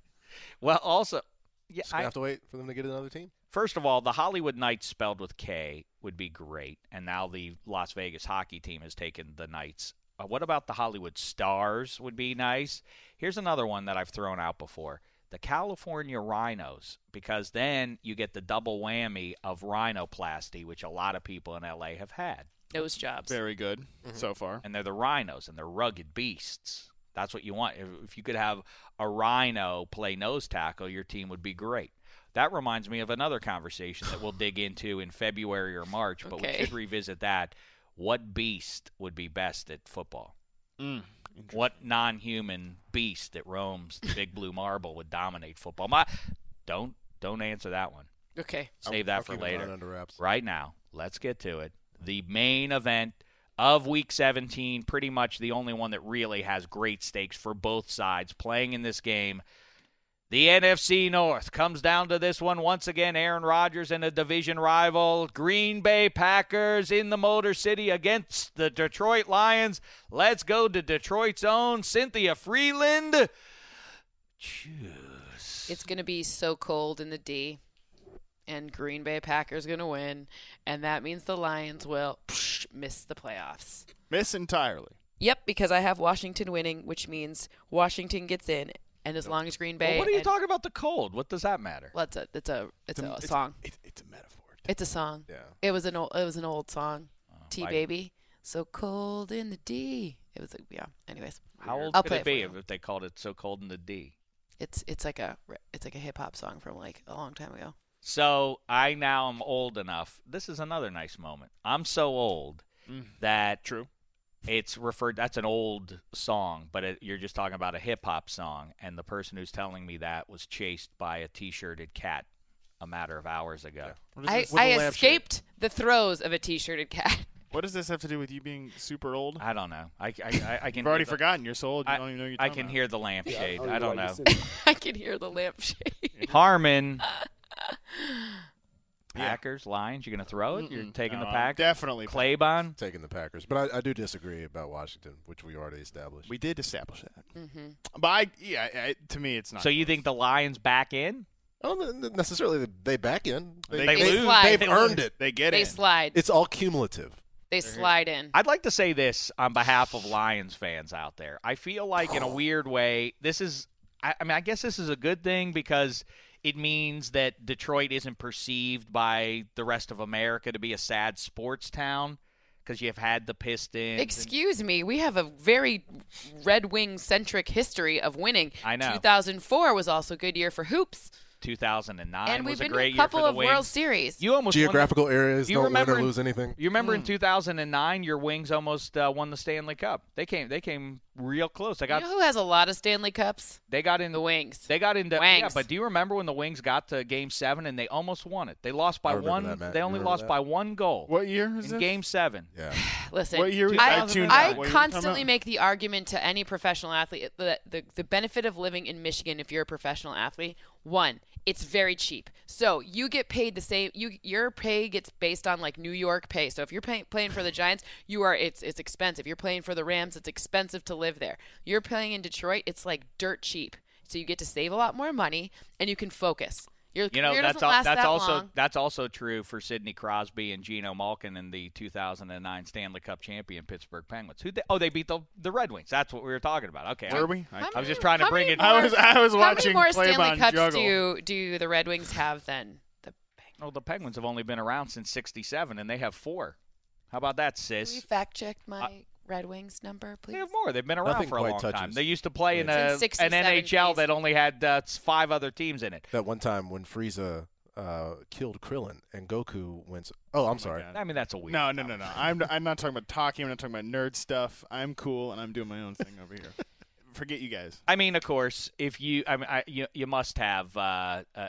Well, also. Yeah, so I have to wait for them to get another team? First of all, the Hollywood Knights spelled with K would be great. And now the Las Vegas hockey team has taken the Knights. Uh, what about the Hollywood Stars would be nice? Here's another one that I've thrown out before. The California Rhinos, because then you get the double whammy of rhinoplasty, which a lot of people in L A have had. Those jobs. Very good mm-hmm. so far. And they're the Rhinos, and they're rugged beasts. That's what you want. If, if you could have a Rhino play nose tackle, your team would be great. That reminds me of another conversation that we'll dig into in February or March, but okay. we should revisit that. What beast would be best at football? Mm. What non-human beast that roams the big blue marble would dominate football? My, don't don't answer that one. Okay. Save that I'll, for I'll later. Right now, let's get to it. The main event of Week seventeen, pretty much the only one that really has great stakes for both sides playing in this game. The N F C North comes down to this one. Once again, Aaron Rodgers and a division rival. Green Bay Packers in the Motor City against the Detroit Lions. Let's go to Detroit's own Cynthia Freeland. Choose. It's going to be so cold in the D. And Green Bay Packers going to win, and that means the Lions will psh, miss the playoffs. Miss entirely. Yep, because I have Washington winning, which means Washington gets in, and as long as Green Bay. Well, what are you talking about the cold? What does that matter? Well, it's a it's a it's, it's a, a song. It's, it's a metaphor. It's a song. Yeah. It was an old it was an old song. Oh, T Baby, so cold in the D. It was like, yeah. Anyways, how old I'll could it be if, if they called it so cold in the D? It's it's like a it's like a hip hop song from like a long time ago. So I now am old enough. This is another nice moment. I'm so old mm. that True. It's referred – that's an old song, but it, you're just talking about a hip-hop song, and the person who's telling me that was chased by a T-shirted cat a matter of hours ago. Yeah. I, I escaped shirt? the throes of a T-shirted cat. What does this have to do with you being super old? I don't know. I, I, I, I can You've already the, forgotten. You're so old. You I, don't even know you're I can about. hear the lampshade. Yeah, I don't know. I can hear the lampshade. Harmon – Packers, yeah. Lions, you're going to throw it? Mm-mm. You're taking no, the Packers? Definitely. Claybon? Taking the Packers. But I, I do disagree about Washington, which we already established. We did establish that. Mm-hmm. But, I, yeah, I, to me, it's not. So you think the Lions back in? Oh, not necessarily. They back in. They, they, they lose. Slide. They've they earned lose. it. They get it. They in. slide. It's all cumulative. They They're slide here. in. I'd like to say this on behalf of Lions fans out there. I feel like, in a weird way, this is – I mean, I guess this is a good thing because – it means that Detroit isn't perceived by the rest of America to be a sad sports town because you've had the Pistons. Excuse and- me. We have a very Red Wing-centric history of winning. I know. two thousand four was also a good year for hoops. two thousand nine was a great year for the Wings. And we've been to a couple of World Series. You almost Geographical won the, areas don't win or lose anything. You remember mm. in two thousand nine your Wings almost uh, won the Stanley Cup. They came They came real close. They got, you know who has a lot of Stanley Cups? They got in the Wings. They got into Wings. Yeah, but do you remember when the Wings got to Game Seven and they almost won it? They lost by one. That, they only lost that? by one goal. What year is in this? Game Seven. Yeah. Listen, what year I, I, I constantly make the argument to any professional athlete that the, the benefit of living in Michigan, if you're a professional athlete, one, it's very cheap. So you get paid the same. You your pay gets based on like New York pay. So if you're pay, playing for the Giants, you are it's it's expensive. You're playing for the Rams, it's expensive to live there. You're playing in Detroit, it's like dirt cheap. So you get to save a lot more money and you can focus. Your you know, that's al- that's that also long. that's also true for Sidney Crosby and Geno Malkin and the two thousand nine Stanley Cup champion Pittsburgh Penguins. Who they, oh they beat the the Red Wings. That's what we were talking about. Okay, were I, we? I, I many, was just trying to bring it. More, I was I was watching. How many more Stanley Cups juggle. do do the Red Wings have than the Penguins? Well, the Penguins have only been around since sixty-seven, and they have four. How about that, sis? Can we fact checked my. Uh, Red Wings number, please? They have more. They've been around Nothing for a long touches. time. They used to play yeah. in, a, in an N H L that only had uh, five other teams in it. That one time when Frieza uh, killed Krillin and Goku went – oh, I'm oh sorry. God. I mean, that's a weird – No, no, no, no. I'm, I'm not talking about talking. I'm not talking about nerd stuff. I'm cool, and I'm doing my own thing over here. Forget you guys. I mean, of course, if you, I mean, I, you, you must have uh, uh, uh,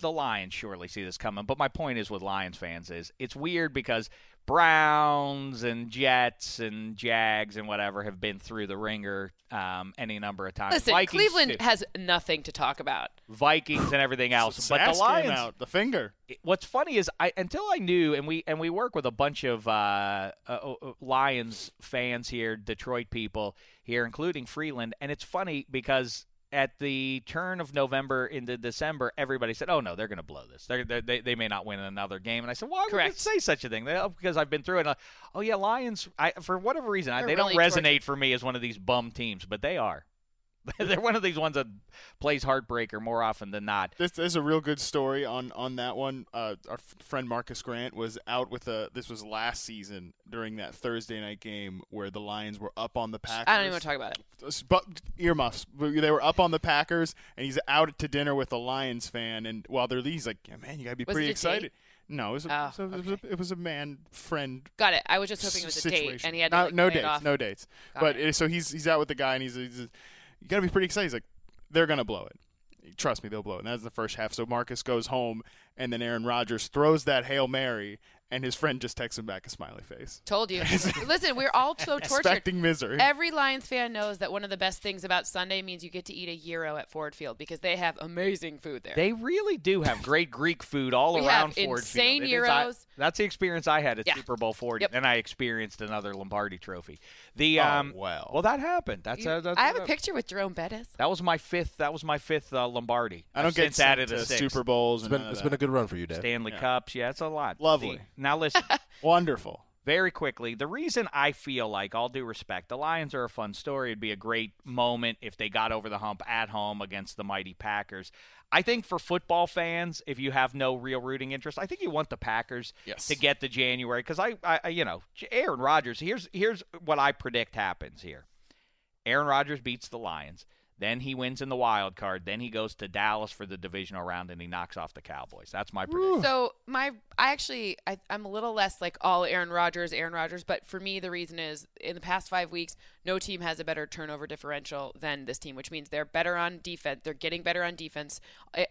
the Lions surely see this coming. But my point is with Lions fans is it's weird because Browns and Jets and Jags and whatever have been through the ringer um, any number of times. Listen, Vikings Cleveland too. has nothing to talk about. Vikings and everything else, but the Lions out the finger. What's funny is I until I knew, and we and we work with a bunch of uh, uh, Lions fans here, Detroit people here, including Freeland, and it's funny because at the turn of November into December, everybody said, oh, no, they're going to blow this. They're, they're, they they may not win another game. And I said, why Correct. would you say such a thing? They, oh, because I've been through it. Like, oh, yeah, Lions, I, for whatever reason, I, they really don't resonate tortured. for me as one of these bum teams, but they are. They're one of these ones that plays heartbreaker more often than not. This, this is a real good story on, on that one. Uh, our f- friend Marcus Grant was out with a – this was last season during that Thursday night game where the Lions were up on the Packers. I don't even want to talk about it. But, earmuffs. They were up on the Packers, and he's out to dinner with a Lions fan. And while they're – he's like, yeah, man, you got to be was pretty excited. No, it was, a, oh, okay. it, was a, it was a man friend. Got it. I was just hoping it was a situation. date, and he had to, like, no, no dates. Off. No dates. Got but it. So he's he's out with the guy, and he's, he's – you got to be pretty excited. He's like, they're going to blow it. Trust me, they'll blow it. And that's the first half. So Marcus goes home, and then Aaron Rodgers throws that Hail Mary, and his friend just texts him back a smiley face. Told you. Listen, we're all so tortured. Expecting misery. Every Lions fan knows that one of the best things about Sunday means you get to eat a gyro at Ford Field because they have amazing food there. They really do have great Greek food all we around Ford insane Field. insane gyros. Is, I, that's the experience I had at yeah. Super Bowl forty, yep. and I experienced another Lombardi Trophy. The oh, um, well, well, that happened. That's, you, a, that's I have a, a picture with Jerome Bettis. That was my fifth. That was my fifth uh, Lombardi. I don't I've get added to Super Bowls. It's, been, it's been a good run for you, Dave. Stanley yeah. Cups. Yeah, it's a lot. Lovely. The, now listen, wonderful. Very quickly, the reason I feel like, all due respect, the Lions are a fun story. It'd be a great moment if they got over the hump at home against the mighty Packers. I think for football fans, if you have no real rooting interest, I think you want the Packers yes. to get to January because I, I, you know, Aaron Rodgers. Here's here's what I predict happens here. Aaron Rodgers beats the Lions. Then he wins in the wild card. Then he goes to Dallas for the divisional round, and he knocks off the Cowboys. That's my prediction. So my, I actually, I, I'm a little less like all Aaron Rodgers, Aaron Rodgers. But for me, the reason is in the past five weeks, no team has a better turnover differential than this team, which means they're better on defense. They're getting better on defense.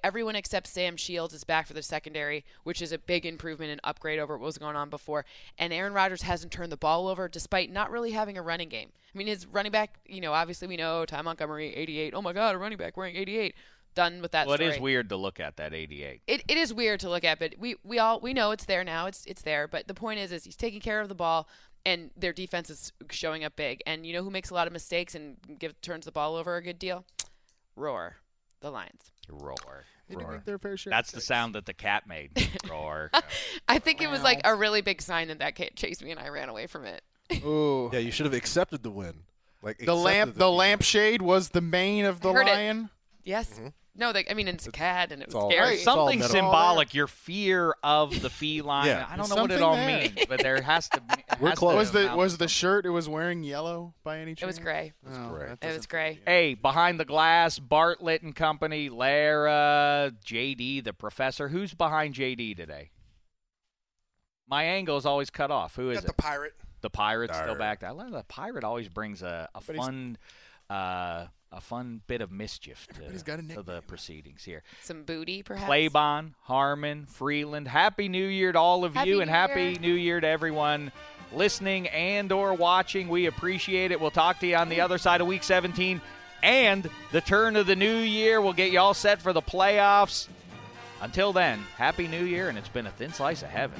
Everyone except Sam Shields is back for the secondary, which is a big improvement and upgrade over what was going on before. And Aaron Rodgers hasn't turned the ball over despite not really having a running game. I mean, his running back, you know, obviously we know Ty Montgomery, eighty-eight. Oh, my God, a running back wearing eighty-eight. Done with that well, story. Well, it is weird to look at, that eighty-eight. It It is weird to look at, but we, we all we know it's there now. It's it's there. But the point is, is he's taking care of the ball, and their defense is showing up big. And you know who makes a lot of mistakes and give, turns the ball over a good deal? Roar. The Lions. Roar. They didn't make their fair share. That's the sound that the cat made. Roar. I think it was like a really big sign that that cat chased me, and I ran away from it. Ooh. Yeah, you should have accepted the win. Like the lamp, the, the lampshade was the mane of the lion. It. Yes. Mm-hmm. No, they, I mean it's a cat, and it was scary. Right. Something symbolic. Your fear of the feline. Yeah. I don't know what it all there. means, but there has to. Be, We're has close. To was the was the shirt it was wearing yellow by any chance? It was gray. It was gray. Oh, it was gray. Hey, behind the glass, Bartlett and company, Lara, J D, the professor. Who's behind J D today? My angle is always cut off. Who is Got it? The pirate. the Pirates Darn. Still back. I love the Pirate always brings a, a fun uh, a fun bit of mischief to, got a to the proceedings here. Some booty, perhaps. Claybon, Harmon, Freeland. Happy New Year to all of happy you, and New Happy Year. New Year to everyone listening and or watching. We appreciate it. We'll talk to you on the other side of Week seventeen. And the turn of the new year will get you all set for the playoffs. Until then, Happy New Year, and it's been a thin slice of heaven.